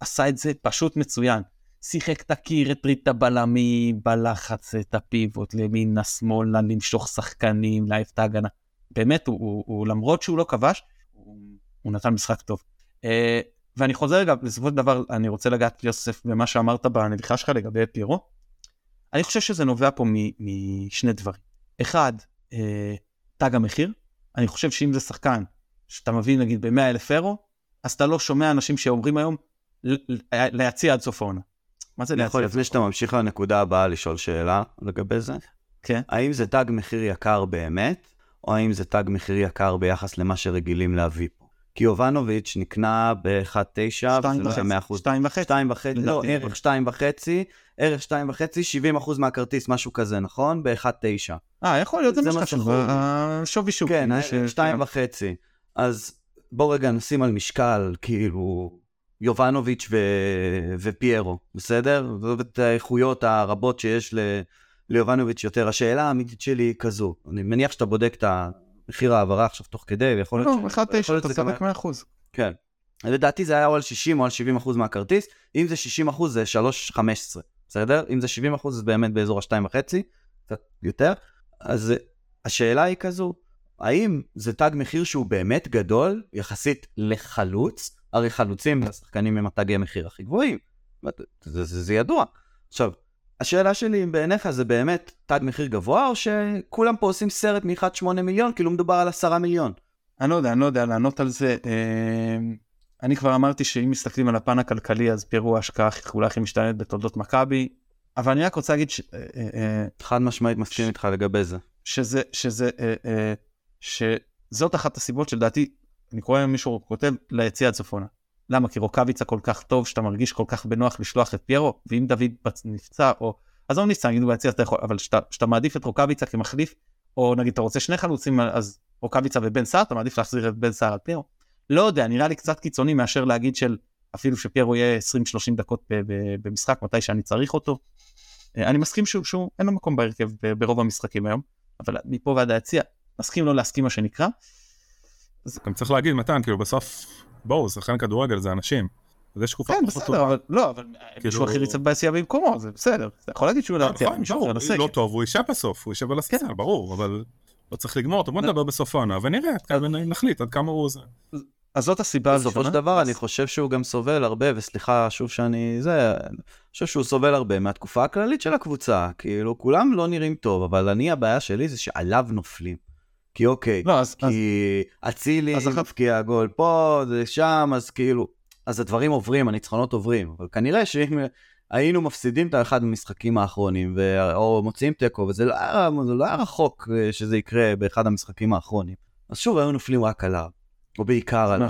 עשה את זה פשוט מצוין. שיחק תכיר את ריטה בלמי, בלחץ את הפיבות, למין השמאלה, למשוך שחקנים, להעיף את ההגנה. באמת, הוא למרות שהוא לא כבש, הוא נתן משחק טוב. ואני חוזר גם, לסופו של דבר, אני רוצה לגעת יוסף במה שאמרת בנדיחה שלך לגבי פיירו. אני חושב שזה נובע פה משני דברים. אחד, תג המחיר. אני חושב שאם זה שחקן, שאתה מביא נגיד ב100,000 אירו, אז אתה לא שומע אנשים שאומרים היום, להציע עד סוף העונה. מה זה להציע? לפני שאתה ממשיך לנקודה הבאה לשאול שאלה לגבי זה, האם זה תג מחיר יקר באמת, או האם זה תג מחיר יקר ביחס למה שרגילים להביא פה? כי יובנוביץ' נקנה ב-1.9, 2.5, לא, ערך 2.5, 70% מהכרטיס, משהו כזה, נכון? ב-1.9. יכול להיות, זה משהו חשוב. שווי שוק. כן, 2.5. אז בואו רגע נשים על משקל, כאילו... יובנוביץ' ופיירו, בסדר? ואת האיכויות הרבות שיש ליובנוביץ' יותר. השאלה האמיתית שלי היא כזו, אני מניח שאתה בודק את מחיר העברה עכשיו תוך כדי, ויכול להיות... לא, 1.9, אתה סבק 100%. כן. לדעתי זה היה או על 60 או על 70% מהכרטיס, אם זה 60% זה 3.15, בסדר? אם זה 70% זה באמת באזור ה-2.5, קצת יותר. אז השאלה היא כזו, האם זה תג מחיר שהוא באמת גדול, יחסית לחלוץ? הרי חלוצים והשחקנים עם התגי המחיר הכי גבוהים. זה ידוע. עכשיו, השאלה שלי, בעיניך זה באמת תג מחיר גבוה, או שכולם פה עושים סרט מ-1.8 מיליון, כאילו מדובר על 10 מיליון? אני לא יודע לענות על זה. אני כבר אמרתי שאם מסתכלים על הפן הכלכלי, אז פירו ההשקעה אולי הכי משתנת בתולדות מכבי, אבל אני רק רוצה להגיד חד משמעית מסכים איתך לגבי זה. שזאת אחת הסיבות שלדעתי, אני קורא עם מישהו כותב ליציאה הצפונה. למה? כי רוקביצה כל כך טוב, שאתה מרגיש כל כך בנוח לשלוח את פיירו, ואם דוד נפצע, או... אז לא נפצע, נגידו ביציאה, אבל שאתה מעדיף את רוקביצה כמחליף, או נגיד, אתה רוצה שני חלוצים, אז רוקביצה ובן סער, אתה מעדיף להחזיר את בן סער על פיירו. לא יודע, נראה לי קצת קיצוני, מאשר להגיד של, אפילו שפיירו יהיה 20-30 דקות במשחק, מתי שאני צריך אותו. אני מסכים שהוא אין לו מקום בהרכב ברוב המשחקים היום, אבל מפה ועד היציאה, מסכים לא להסכים מה שנקרא. גם צריך להגיד מתן, כאילו בסוף, בואו, שחקן כדורגל זה אנשים. זה שקופה. כן, בסדר, אבל לא, אבל מישהו אחר יצא בעשייה במקומו, זה בסדר. אתה יכול להגיד שהוא להציע, מישהו אחר נסק. לא טוב, הוא יישב בסוף, הוא יישב על הסצנה, ברור, אבל לא צריך לגמור אותו, בוא נדבר בסוף העונה, ונראה, נחליט עד כמה הוא זה. אז זאת הסיבה הראשונה. בסופו של דבר, אני חושב שהוא גם סובל הרבה, וסליחה שוב שאני, אני חושב שהוא סובל הרבה מהתקופה הכללית של הקבוצה, כאילו כולם לא נראים טוב, אבל אני הבעיה שלי זה שעליו נופלים. כי אוקיי, כי אצילי, כי הגול פה, זה שם, אז כאילו, אז הדברים עוברים, הניצחונות עוברים, אבל כנראה שאם היינו מפסידים את אחד המשחקים האחרונים, או מוציאים תיקו, וזה לא היה רחוק שזה יקרה באחד המשחקים האחרונים, אז שוב היינו נופלים רק עליו, או בעיקר עליו.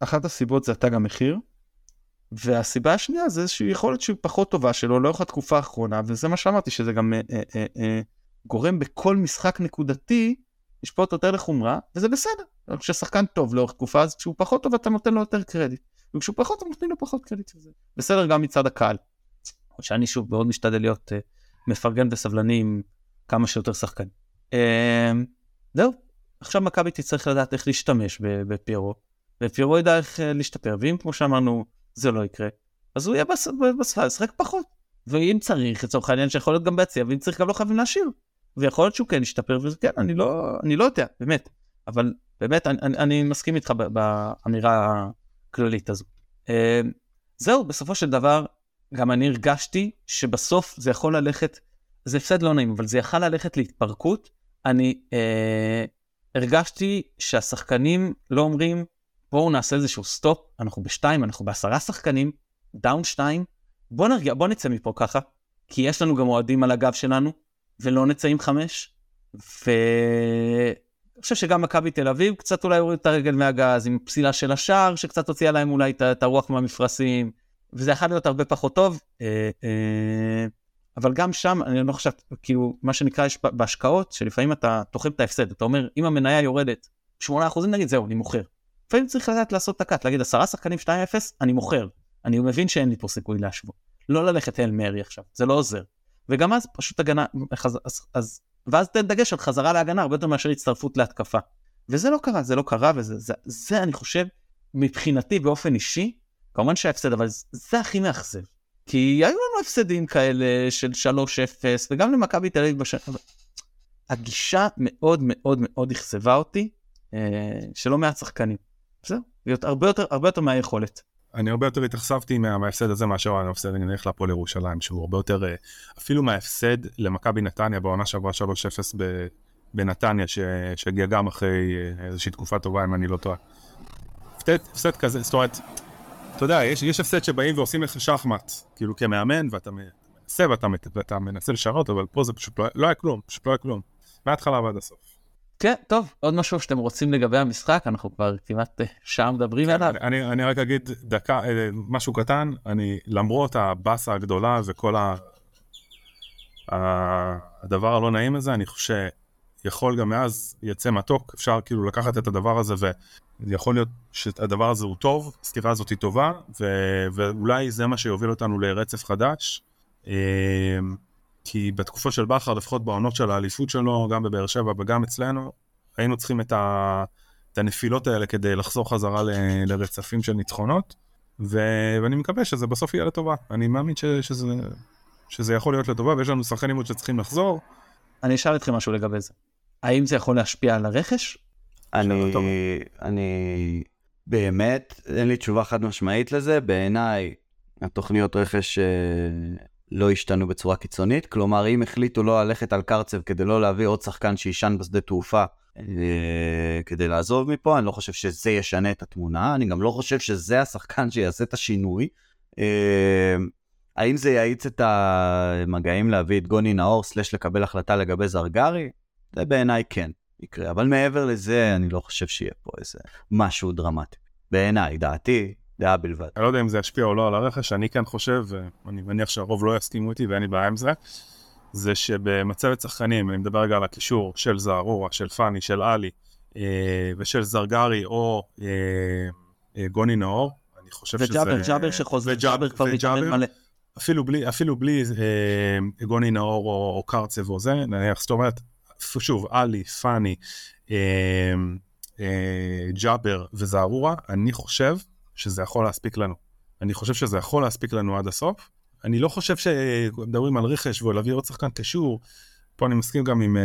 אחת הסיבות זה התג המחיר, והסיבה השנייה זה איזושהי יכולת שהיא פחות טובה שלו, לאורך התקופה האחרונה, וזה מה שאמרתי, שזה גם גורם בכל משחק נקודתי, ישפוט יותר לחומרה, וזה בסדר. כששחקן טוב לאורך תקופה, אז כשהוא פחות טוב, אתה נותן לו יותר קרדיט. וכשהוא פחות, אתה נותן לו פחות קרדיט. בסדר גם מצד הקהל. שאני שוב מאוד משתדל להיות מפרגן וסבלני עם כמה שיותר שחקן. זהו. עכשיו מכבי תצטרך לדעת איך להשתמש בפיירו. ופיירו ידע איך להשתפר. ואם כמו שאמרנו, זה לא יקרה, אז הוא יהיה בספל, שחק פחות. ואם צריך, לצורך העניין שיכול להיות גם בהציע, ואם צריך גם לא חייבים להשאיר. ויכול להיות שהוא כן ישתפר, וזה כן, אני לא יודע, באמת. אבל באמת, אני מסכים איתך באמירה הכללית הזו. זהו, בסופו של דבר, גם אני הרגשתי שבסוף זה יכול ללכת, זה הפסד לא נעים, אבל זה יכול ללכת להתפרקות. אני הרגשתי שהשחקנים לא אומרים, בואו נעשה איזשהו סטופ, אנחנו ב2, אנחנו ב10 שחקנים, דאון 2, בואו נצא מפה ככה, כי יש לנו גם אוהדים על הגב שלנו, ולא נצאים 5, ואני חושב שגם מכבי תל אביב קצת אולי הוריד את הרגל מהגז, עם פסילה של השער, שקצת הוציאה להם אולי את הרוח מהמפרשים, וזה יכול להיות הרבה פחות טוב, אבל גם שם, אני לא חושב, כאילו, מה שנקרא יש בהשקעות, שלפעמים אתה תוחם את ההפסד, אתה אומר, אם המניה יורדת, 8%, נגיד, זהו, אני מוכר. לפעמים צריך לדעת לעשות תקת, להגיד, 10 שחקנים 2-0, אני מוכר. אני מבין שאין לי פה סיכוי להשוות. לא ללכת אל מרי עכשיו, זה לא עוזר. וגם אז פשוט הגנה, ואז תן דגש על חזרה להגנה, הרבה יותר מאשר הצטרפות להתקפה. וזה לא קרה, וזה אני חושב, מבחינתי באופן אישי, כמובן שההפסד, אבל זה הכי מאכזב. כי היו לנו הפסדים כאלה של 3-0, וגם למכבי תל אביב בשנה. הגישה מאוד מאוד מאוד הכזבה אותי, שלא מעט שחקנים. בסדר? הרבה יותר מהיכולת. אני הרבה יותר התאכסבתי מההפסד הזה מאשר ההפסד, אני נלך להפועל ירושלים, שהוא הרבה יותר, אפילו מההפסד למכבי נתניה, בעונה שעברה 3-0 בנתניה, שהגיע גם אחרי איזושהי תקופה טובה, אם אני לא טועה. הפסד כזה, זאת אומרת, אתה יודע, יש הפסד שבאים ועושים לך שחמט, כאילו כמאמן, ואתה מנסה, ואתה מנסה לשרות, אבל פה זה פשוט לא היה כלום, מההתחלה ועד הסוף. כן, טוב, עוד משהו שאתם רוצים לגבי המשחק, אנחנו כבר כמעט שם מדברים עליו. אני רק אגיד דקה, משהו קטן, למרות הבאסה הגדולה וכל הדבר הלא נעים הזה, אני חושב שיכול גם מאז יצא מתוק, אפשר כאילו לקחת את הדבר הזה, ויכול להיות שהדבר הזה הוא טוב, הסתירה הזאת היא טובה, ואולי זה מה שיוביל אותנו לרצף חדש. כי בתקופה של בחר, לפחות בעונות של האליפות שלו, גם בבאר שבע וגם אצלנו, היינו צריכים את הנפילות האלה כדי לחזור חזרה לרצפים של ניצחונות, ואני מקווה שזה בסוף יהיה לטובה. אני מאמין שזה יכול להיות לטובה, ויש לנו שחקנים עוד שצריכים לחזור. אני אשאל אתכם משהו לגבי זה. האם זה יכול להשפיע על הרכש? אני באמת, אין לי תשובה חד משמעית לזה. בעיניי, התוכניות רכש לא השתנו בצורה קיצונית, כלומר, אם החליטו לא ללכת על קרצב כדי לא להביא עוד שחקן שישן בשדה תעופה, כדי לעזוב מפה, אני לא חושב שזה ישנה את התמונה, אני גם לא חושב שזה השחקן שיעשה את השינוי. האם זה יעיץ את המגעים להביא את גוני נאור סלש לקבל החלטה לגבי זרגרי? זה בעיניי כן יקרה, אבל מעבר לזה אני לא חושב שיהיה פה איזה משהו דרמטי. בעיניי, דעתי, דעה בלבד. אני לא יודע אם זה ישפיע או לא על הרכש, אני כאן חושב, ואני מניח שהרוב לא יסכימו אותי ואין לי בעיה עם זה, זה שבמצבת שחקנים, אני מדבר רגע על הקישור של זערורה, של פני, של אלי, ושל זרגרי או גוני נאור, אני חושב שזה... וג'אבר שחוזר, וג'אבר כבר מתאמן מלא. אפילו בלי גוני נאור או קרצב או זה, נניח, זאת אומרת, שוב, אלי, פני, ג'אבר וזערורה, אני חושב שזה יכול להספיק לנו. אני חושב שזה יכול להספיק לנו עד הסוף. אני לא חושב שמדברים על רכש ולהביא עוד שחקן קשור. פה אני מסכים גם עם,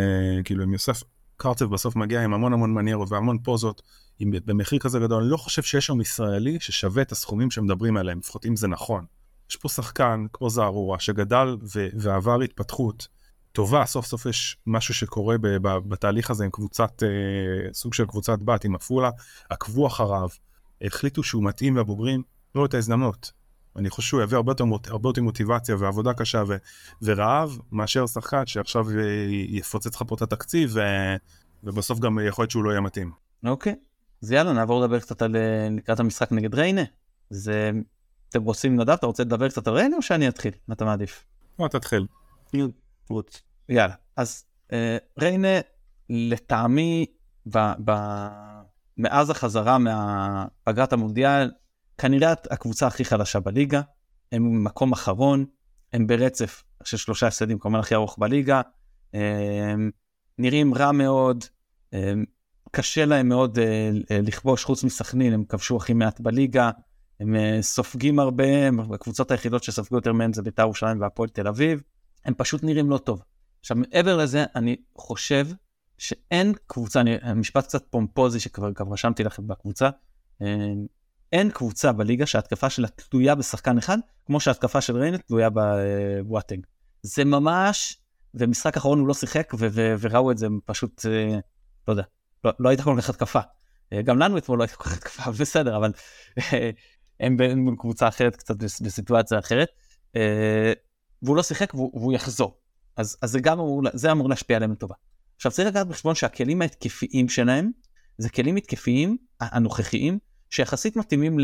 כאילו, עם יוסף קרצב בסוף מגיע עם המון המון מניירות והמון פוזות, במחיר כזה גדול. אני לא חושב שיש שם ישראלי ששווה את הסכומים שמדברים עליהם, לפחות אם זה נכון. יש פה שחקן כמו זערורה שגדל ועבר התפתחות טובה. סוף סוף יש משהו שקורה בתהליך הזה עם קבוצת, סוג של קבוצת בת, עם אפולה, עקבו אחריו. החליטו שהוא מתאים לבוגרים, לא את ההזדמנות. אני חושב שהוא יביא הרבה יותר מוטיבציה ועבודה קשה ורעב, מאשר שחקן שעכשיו יפוצץ לך פה את התקציב, ובסוף גם יכול להיות שהוא לא יהיה מתאים. אוקיי, אז יאללה, נעבור לדבר קצת על לקראת המשחק נגד ריינה. אז אתם רוצים לדעת, אתה רוצה לדבר קצת על ריינה או שאני אתחיל? אתה מעדיף? לא, תתחיל. יאללה, אז ריינה לטעמי מאז החזרה מהפגרת המונדיאל, כנראה הקבוצה הכי חלשה בליגה, הם מקום אחרון, הם ברצף של 3 הפסדים, כמובן הכי ארוך בליגה, נראים רע מאוד, קשה להם מאוד לכבוש, חוץ מסכנין, הם כבשו הכי מעט בליגה, הם סופגים הרבה, הקבוצות היחידות שספגו יותר מהם זה בית"ר ירושלים והפועל תל אביב, הם פשוט נראים לא טוב. עכשיו, מעבר לזה, אני חושב, שאין קבוצה, משפט קצת פומפוזי שכבר רשמתי לכם בקבוצה, אין קבוצה בליגה שההתקפה שלה תלויה בשחקן אחד, כמו שההתקפה של ריינה תלויה בבואטנג. זה ממש, ומשחק אחרון הוא לא שיחק, וראו את זה פשוט, לא יודע, לא הייתה כל כך התקפה. גם לנו אתמול לא הייתה כל כך התקפה, בסדר, אבל הם בקבוצה אחרת, קצת בסיטואציה אחרת, והוא לא שיחק והוא יחזור. אז זה אמור להשפיע עליהם לטובה. עכשיו צריך לקחת בחשבון שהכלים ההתקפיים שלהם, זה כלים התקפיים הנוכחיים, שיחסית מתאימים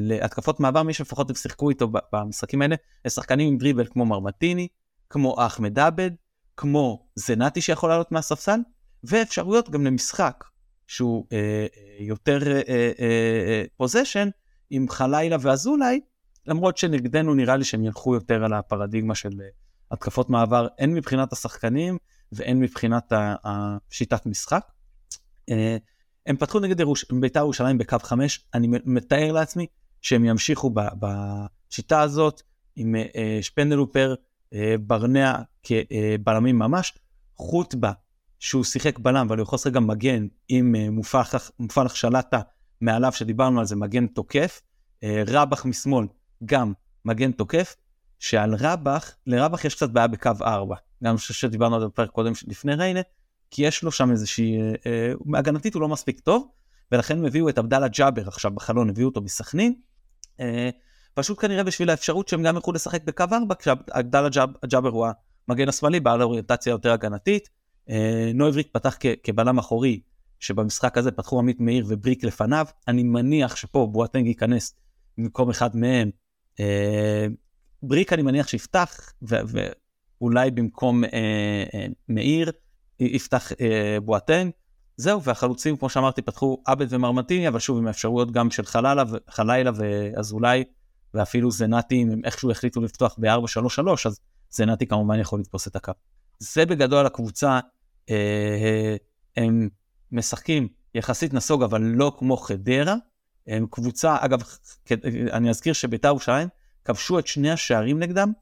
להתקפות מעבר, מי שלפחות הם שיחקו איתו במשחקים האלה, שחקנים עם דריבל כמו מרמטיני, כמו אחמד עבד, כמו זנתי שיכול לעלות מהספסל, ואפשרויות גם למשחק, שהוא יותר פוזשן, עם חלילה ואזולי, למרות שנגדנו נראה לי שהם ילכו יותר על הפרדיגמה של התקפות מעבר, הן מבחינת השחקנים, ואין מבחינת השיטת משחק. הם פתחו נגד בית"ר ירושלים בקו 5, אני מתאר לעצמי שהם ימשיכו בשיטה הזאת, עם שפנדלופר, ברנע כבלמים ממש, חוטבה, שהוא שיחק בלם, אבל הוא יכול לשחק גם מגן, עם מופלח שלטה מעליו, שדיברנו על זה, מגן תוקף, רבח משמאל, גם מגן תוקף, שעל רבח, לרבח יש קצת בעיה בקו 4, גם שדיברנו על זה בפרק קודם לפני ריינה, כי יש לו שם איזושהי, הגנתית הוא לא מספיק טוב, ולכן הם הביאו את עבדאללה ג'אבר עכשיו בחלון, הביאו אותו מסכנין, פשוט כנראה בשביל האפשרות שהם גם יכולו לשחק בקו 4, כשעבדאללה ג'אבר הוא המגן השמאלי, בעל האוריינטציה יותר הגנתית, נוי בריק פתח כבלם אחורי, שבמשחק הזה פתחו עמית מאיר ובריק לפניו, אני מניח שפה בואטנג ייכנס במקום אחד מהם, בריק אני מניח שיפתח, ואולי במקום מאיר, יפתח בואטנג, זהו, והחלוצים, כמו שאמרתי, פתחו עבד ומרמטיני, אבל שוב, עם האפשרויות גם של חלילה ואזולאי, ואפילו זנתי, אם הם איכשהו החליטו לפתוח ב-4-3-3, אז זנתי כמובן יכול לתפוס את הקו. זה בגדול הקבוצה, הם משחקים יחסית נסוג, אבל לא כמו חדרה. הם קבוצה, אגב, אני אזכיר שבית"ר ירושלים כבשו את שני השערים נגדם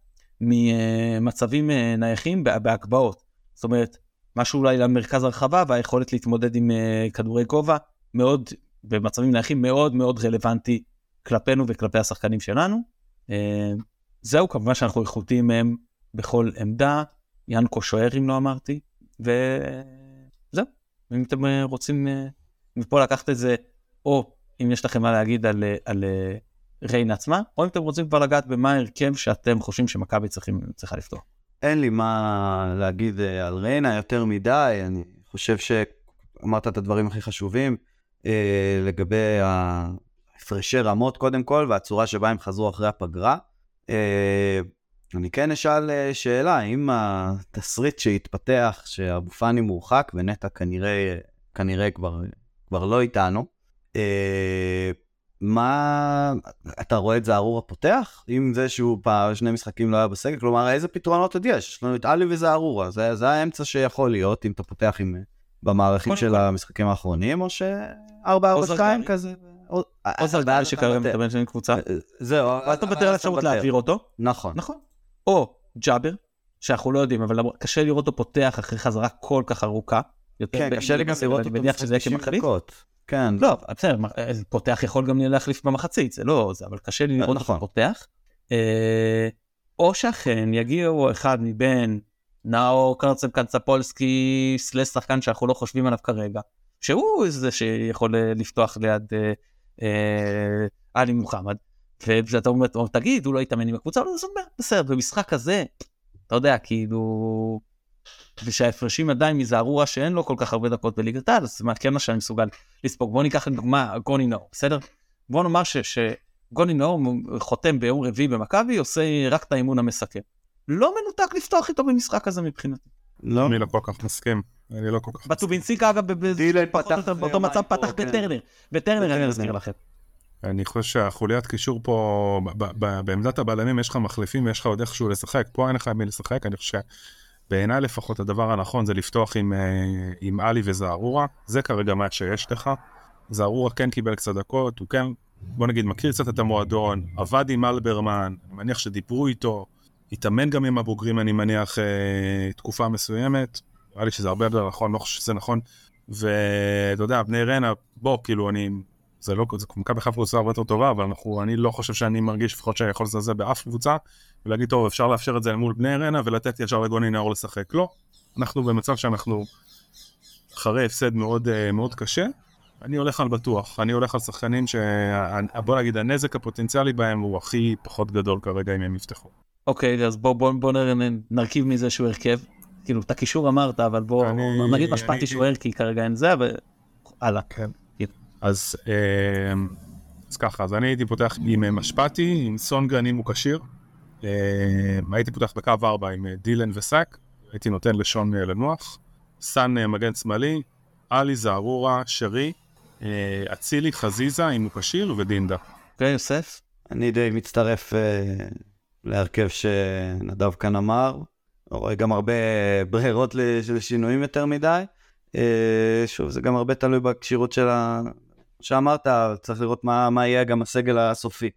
ממצבים נייחים בהקבעות. זאת אומרת, משהו אולי למרכז הרחבה, והיכולת להתמודד עם כדורי גובה, מאוד, במצבים נייחים מאוד מאוד רלוונטי כלפינו וכלפי השחקנים שלנו. זהו, כמובן שאנחנו איכותיים מהם בכל עמדה, ינקו שוער אם לא אמרתי, וזהו. אם אתם רוצים מפה לקחת את זה, או אם יש לכם מה להגיד על ריין עצמה, או אם אתם רוצים כבר לגעת במה הרכב שאתם חושבים שמכבי צריכה לפתור. אין לי מה להגיד על ריינה יותר מדי, אני חושב שאמרת את הדברים הכי חשובים, לגבי הפרשי רמות קודם כל, והצורה שבה הם חזרו אחרי הפגרה. אני כן אשאל שאלה, אם התסריט שהתפתח, שאבו פאני מורחק, ונטע כנראה כבר לא איתנו, מה, אתה רואה את זערור הפותח? עם זה שהוא פעם שני משחקים לא היה בסגל, כלומר, איזה פתרונות עוד יש? יש לנו את אלי וזערור, זה האמצע שיכול להיות, אם אתה פותח במערכים של המשחקים האחרונים, או ש-4-4-2 כזה. עוזר גדל שקרם את הבן של קבוצה. זהו. אתה מוותר על אפשרות להעביר אותו. נכון. או ג'אבר, שאנחנו לא יודעים, אבל קשה לראות אותו פותח אחרי חזרה כל כך ארוכה. כן, קשה לי גם לראות אותו פותח. כן. לא, בסדר, פותח יכול גם להחליף במחצית, זה לא זה, אבל קשה לי לראות נכון. פותח. או שאכן יגיעו אחד מבין נאו קרצב קנצפולסקי, סלס שחקן שאנחנו לא חושבים עליו כרגע, שהוא זה שיכול לפתוח ליד עלי מוחמד, ואתה אומר, תגיד, הוא לא יתאמן עם הקבוצה, אבל זה בסדר, במשחק הזה, אתה יודע, כאילו... ושההפרשים עדיין מזערורה שאין לו כל כך הרבה דקות בליגת העל, אז מה כן מה שאני מסוגל לספוג. בוא ניקח לדוגמה גוני נאור, בסדר? בוא נאמר שגוני נאור חותם ביום רביעי במכבי, עושה רק את האימון המסכם. לא מנותק לפתוח איתו במשחק הזה מבחינתי. לא. אני לא כל כך מסכים. אני לא כל כך מסכים. בטובינסיקה אגב, באותו מצב פתח בטרנר. בטרנר אני אזכיר לכם. אני חושב שהחוליית קישור פה, בעמדת הבלמים יש לך מחליפים ויש לך עוד איכשהו לשחק. פה אין לך מי לשחק, אני חושב בעיניי לפחות הדבר הנכון זה לפתוח עם אלי וזערורה, זה כרגע מה שיש לך. זערורה כן קיבל קצת דקות, הוא כן, בוא נגיד, מכיר קצת את המועדון, עבד עם אלברמן, אני מניח שדיברו איתו, התאמן גם עם הבוגרים, אני מניח, תקופה מסוימת, נראה לי שזה הרבה יותר נכון, לא חושב שזה נכון, ואתה יודע, בני רנה, בוא, כאילו, אני, זה לא, זה קומקה בכלל קבוצה הרבה יותר טובה, אבל אני לא חושב שאני מרגיש לפחות שאני יכול לזלזל באף קבוצה, ולהגיד, טוב, אפשר לאפשר את זה מול בני רנה, ולתת ישר לגוני נאור לשחק. לא, אנחנו במצב שאנחנו אחרי הפסד מאוד, מאוד קשה, אני הולך על בטוח, אני הולך על שחקנים בוא נגיד, הנזק הפוטנציאלי בהם הוא הכי פחות גדול כרגע אם הם יפתחו. אוקיי, אז בוא נרכיב מזה שהוא הרכב, כאילו, את הקישור אמרת, אבל בוא נגיד משפטי שהוא ערכי כרגע אין זה, אבל הלאה. כן. אז ככה, אז אני הייתי פותח עם משפטי, עם סונגרן, אם הוא קשיר, הייתי פותח בקו 4 עם דילן וסק, הייתי נותן לשון לנוח, סן מגן שמאלי, אלי זערורה, שרי, אצילי, חזיזה, אם הוא קשיר, ודינדה. אוקיי, יוסף? אני די מצטרף להרכב שנדב כאן אמר, רואה גם הרבה ברירות לשינויים יותר מדי, שוב, זה גם הרבה תלוי בקשירות של שאמרת, צריך לראות מה יהיה גם הסגל הסופי.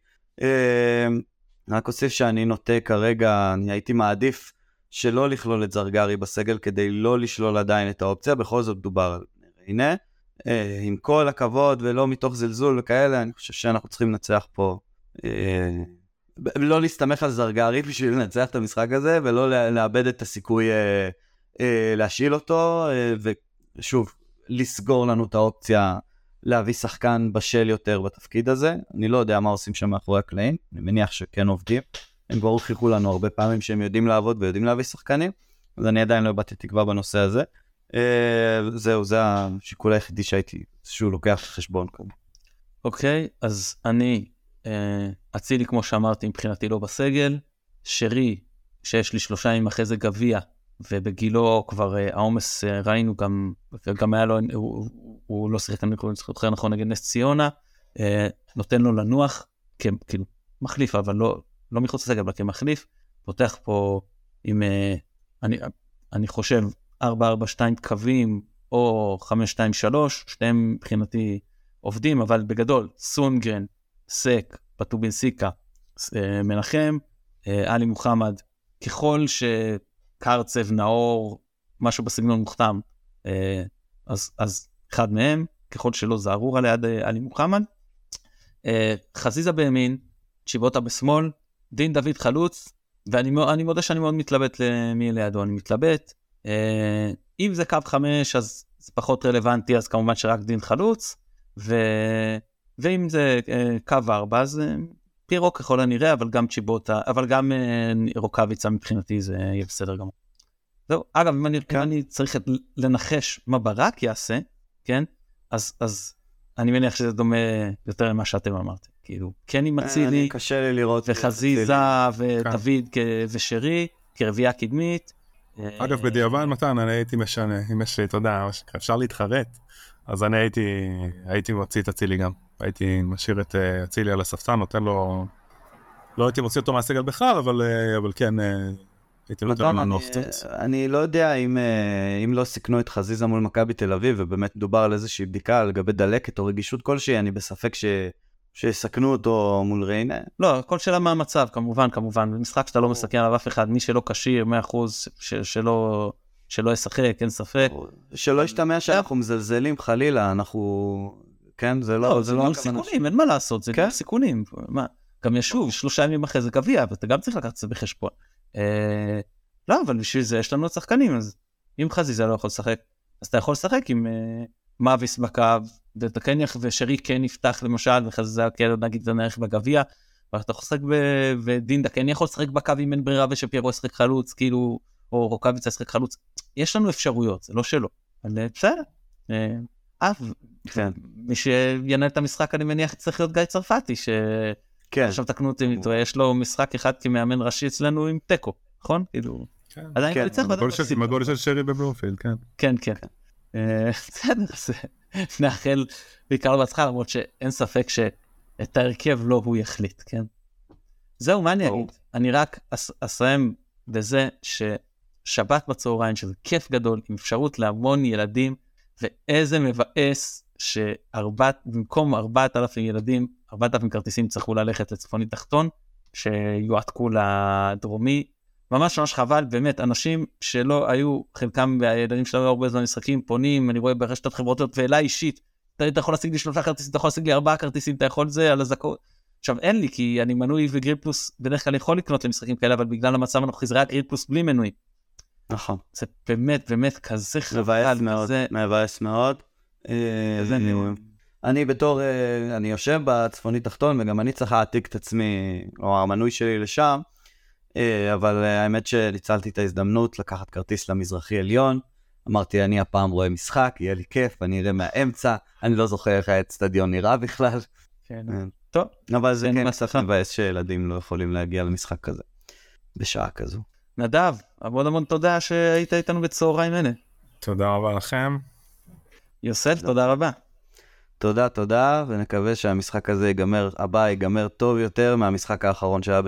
רק אוסיף שאני נוטה כרגע, אני הייתי מעדיף שלא לכלול את זרגרי בסגל, כדי לא לשלול עדיין את האופציה, בכל זאת דובר. הנה, עם כל הכבוד ולא מתוך זלזול וכאלה, אני חושב שאנחנו צריכים לנצח פה, לא להסתמך על זרגרי בשביל לנצח את המשחק הזה, ולא לאבד את הסיכוי להשאיל אותו, ושוב, לסגור לנו את האופציה להביא שחקן בשל יותר בתפקיד הזה. אני לא יודע מה עושים שם מאחורי הקלעים, אני מניח שכן עובדים, הם כבר הוכיחו לנו הרבה פעמים שהם יודעים לעבוד ויודעים להביא שחקנים, אז אני עדיין לא הבאתי תקווה בנושא הזה. זהו, זה השיקול היחידי שהייתי, שהוא לוקח חשבון כבר. אוקיי, אז אני אצילי כמו שאמרתי מבחינתי לא בסגל, שרי שיש לי 3 עם אחרי זה גביע, ובגילו כבר העומס ראינו גם היה לו, הוא לא שיחק, אני חושב נכון נגד נס ציונה, נותן לו לנוח, כאילו מחליף, אבל לא מחוץ לסגל, אבל כמחליף, פותח פה עם, אני חושב, 4-4-2 קווים, או 5-2-3, שתיהם מבחינתי עובדים, אבל בגדול, סונגרן, סק, פטובין סיקה, מנחם, עלי מוחמד, ככל שקרצב, נאור, משהו בסגנון מוכתם, אז אחד מהם, ככל שלא זערור על יד עלי מוחמד, חזיזה בימין, צ'יבוטה בשמאל, דין דוד חלוץ, ואני מודה שאני מאוד מתלבט למי לידו, אני מתלבט, אם זה קו 5, אז זה פחות רלוונטי, אז כמובן שרק דין חלוץ, ואם זה קו 4, אז פירו ככל הנראה, אבל גם צ'יבוטה, אבל גם רוקביצה מבחינתי, זה יהיה בסדר גמור. זהו, אגב, אם אני צריך לנחש מה ברק יעשה, כן? אז אני מניח שזה דומה יותר למה שאתם אמרתם. כאילו, כן עם מצילי, וחזיזה, ודוד ושרי, כרביעה קדמית. אגב, בדיעבן מתן, אני הייתי משנה, אם יש לי תודה, אפשר להתחרט. אז אני הייתי מוציא את הצילי גם. הייתי משאיר את הצילי על הספסן, נותן לו... לא הייתי מוציא אותו מהסגל בכלל, אבל כן... אני לא יודע אם לא סיכנו את חזיזה מול מכבי תל אביב, ובאמת דובר על איזושהי בדיקה לגבי דלקת או רגישות כלשהי, אני בספק שיסכנו אותו מול ריינה. לא, כל שאלה מה המצב, כמובן. במשחק שאתה לא מסכן על אף אחד, מי שלא כשיר, 100%, שלא ישחק, אין ספק. שלא ישתמע שאנחנו מזלזלים חלילה, אנחנו... כן, זה לא... זה לא סיכונים, אין מה לעשות, זה לא סיכונים. גם ישוב, 3 ימים אחרי זה גביע, ואתה גם צריך לקחת את זה בחשבון. לא, אבל בשביל זה יש לנו שחקנים, אז אם חזיזה לא יכול לשחק, אז אתה יכול לשחק עם מאביס בקו, ואתה כן יח, ושרי כן יפתח למשל, וחזיזה כן נגיד זה נערך בגביע, ואתה יכול לשחק ודינדה, כן יכול לשחק בקו אם אין ברירה, ושפיירו ישחק חלוץ, כאילו, או רוקביצה ישחק חלוץ, יש לנו אפשרויות, זה לא שלא, אבל בסדר, מי שינהל את המשחק אני מניח צריך להיות גיא צרפתי, ש... עכשיו תקנו אותי, יש לו משחק אחד כמאמן ראשי אצלנו עם טקו, נכון? עדיין צריך לדעת. מגול של שרי בבלומפילד, כן. כן. נאחל בעיקר בהצלחה, למרות שאין ספק שאת ההרכב לא הוא יחליט, כן? זהו, מה אני אגיד? אני רק אסיים בזה ששבת בצהריים, שזה כיף גדול, עם אפשרות להמון ילדים, ואיזה מבאס שבמקום 4,000 ילדים, 4,000 כרטיסים צריכו ללכת לצפוני תחתון, שיועתקו לדרומי. ממש חבל, באמת, אנשים שלא היו, חלקם והילדים שלא היו הרבה זמן משחקים, פונים, אני רואה ברשתות חברתיות, ואלה אישית, אתה יכול להשיג לי 3 כרטיסים, אתה יכול להשיג לי 4 כרטיסים, אתה יכול זה על הזכות. עכשיו, אין לי, כי אני מנוי וגריל פלוס, בדרך כלל אני יכול לקנות למשחקים כאלה, אבל בגלל המצב אנחנו חזרה גריל פלוס בלי מנוי. נכון. זה באמת, באמת כזה חבל. מבאס מאוד. זה ניורים. אני בתור, אני יושב בצפוני תחתון, וגם אני צריך להעתיק את עצמי, או המנוי שלי לשם, אבל האמת שניצלתי את ההזדמנות לקחת כרטיס למזרחי עליון, אמרתי, אני הפעם רואה משחק, יהיה לי כיף, אני אראה מהאמצע, אני לא זוכר איך האצטדיון נראה בכלל. כן. טוב. אבל זה כן מסך מבאס שילדים לא יכולים להגיע למשחק כזה, בשעה כזו. נדב, המון תודה שהיית איתנו בצהריים הנה. תודה רבה לכם. יוסף, תודה רבה. תודה, ונקווה שהמשחק הזה ייגמר טוב יותר מהמשחק האחרון שהיה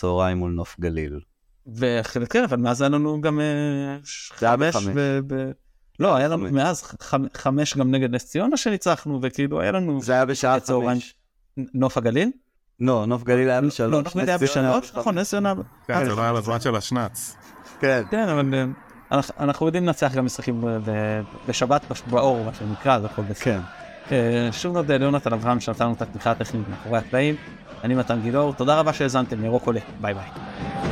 3:00 מול נוף גליל. וכן, אבל מאז היה לנו גם 5. לא, היה לנו מאז 5 גם נגד נס ציונה שניצחנו, וכאילו היה לנו... זה היה 5:00. נוף הגליל? לא, נוף גליל היה 3:00. לא, נוף גליל היה 3:00, נכון, נס ציונה... כן, זה לא היה לזמן של השנץ. כן, אבל... אנחנו יודעים לנצח גם משחקים בשבת באור, מה שנקרא, זה הכל בסדר. שוב נודה ליונתן אברהם שנתנו את התמיכה הטכנית מאחורי הקלעים. אני מתן גילאור, תודה רבה שהזנתם, ירוק עולה, ביי ביי.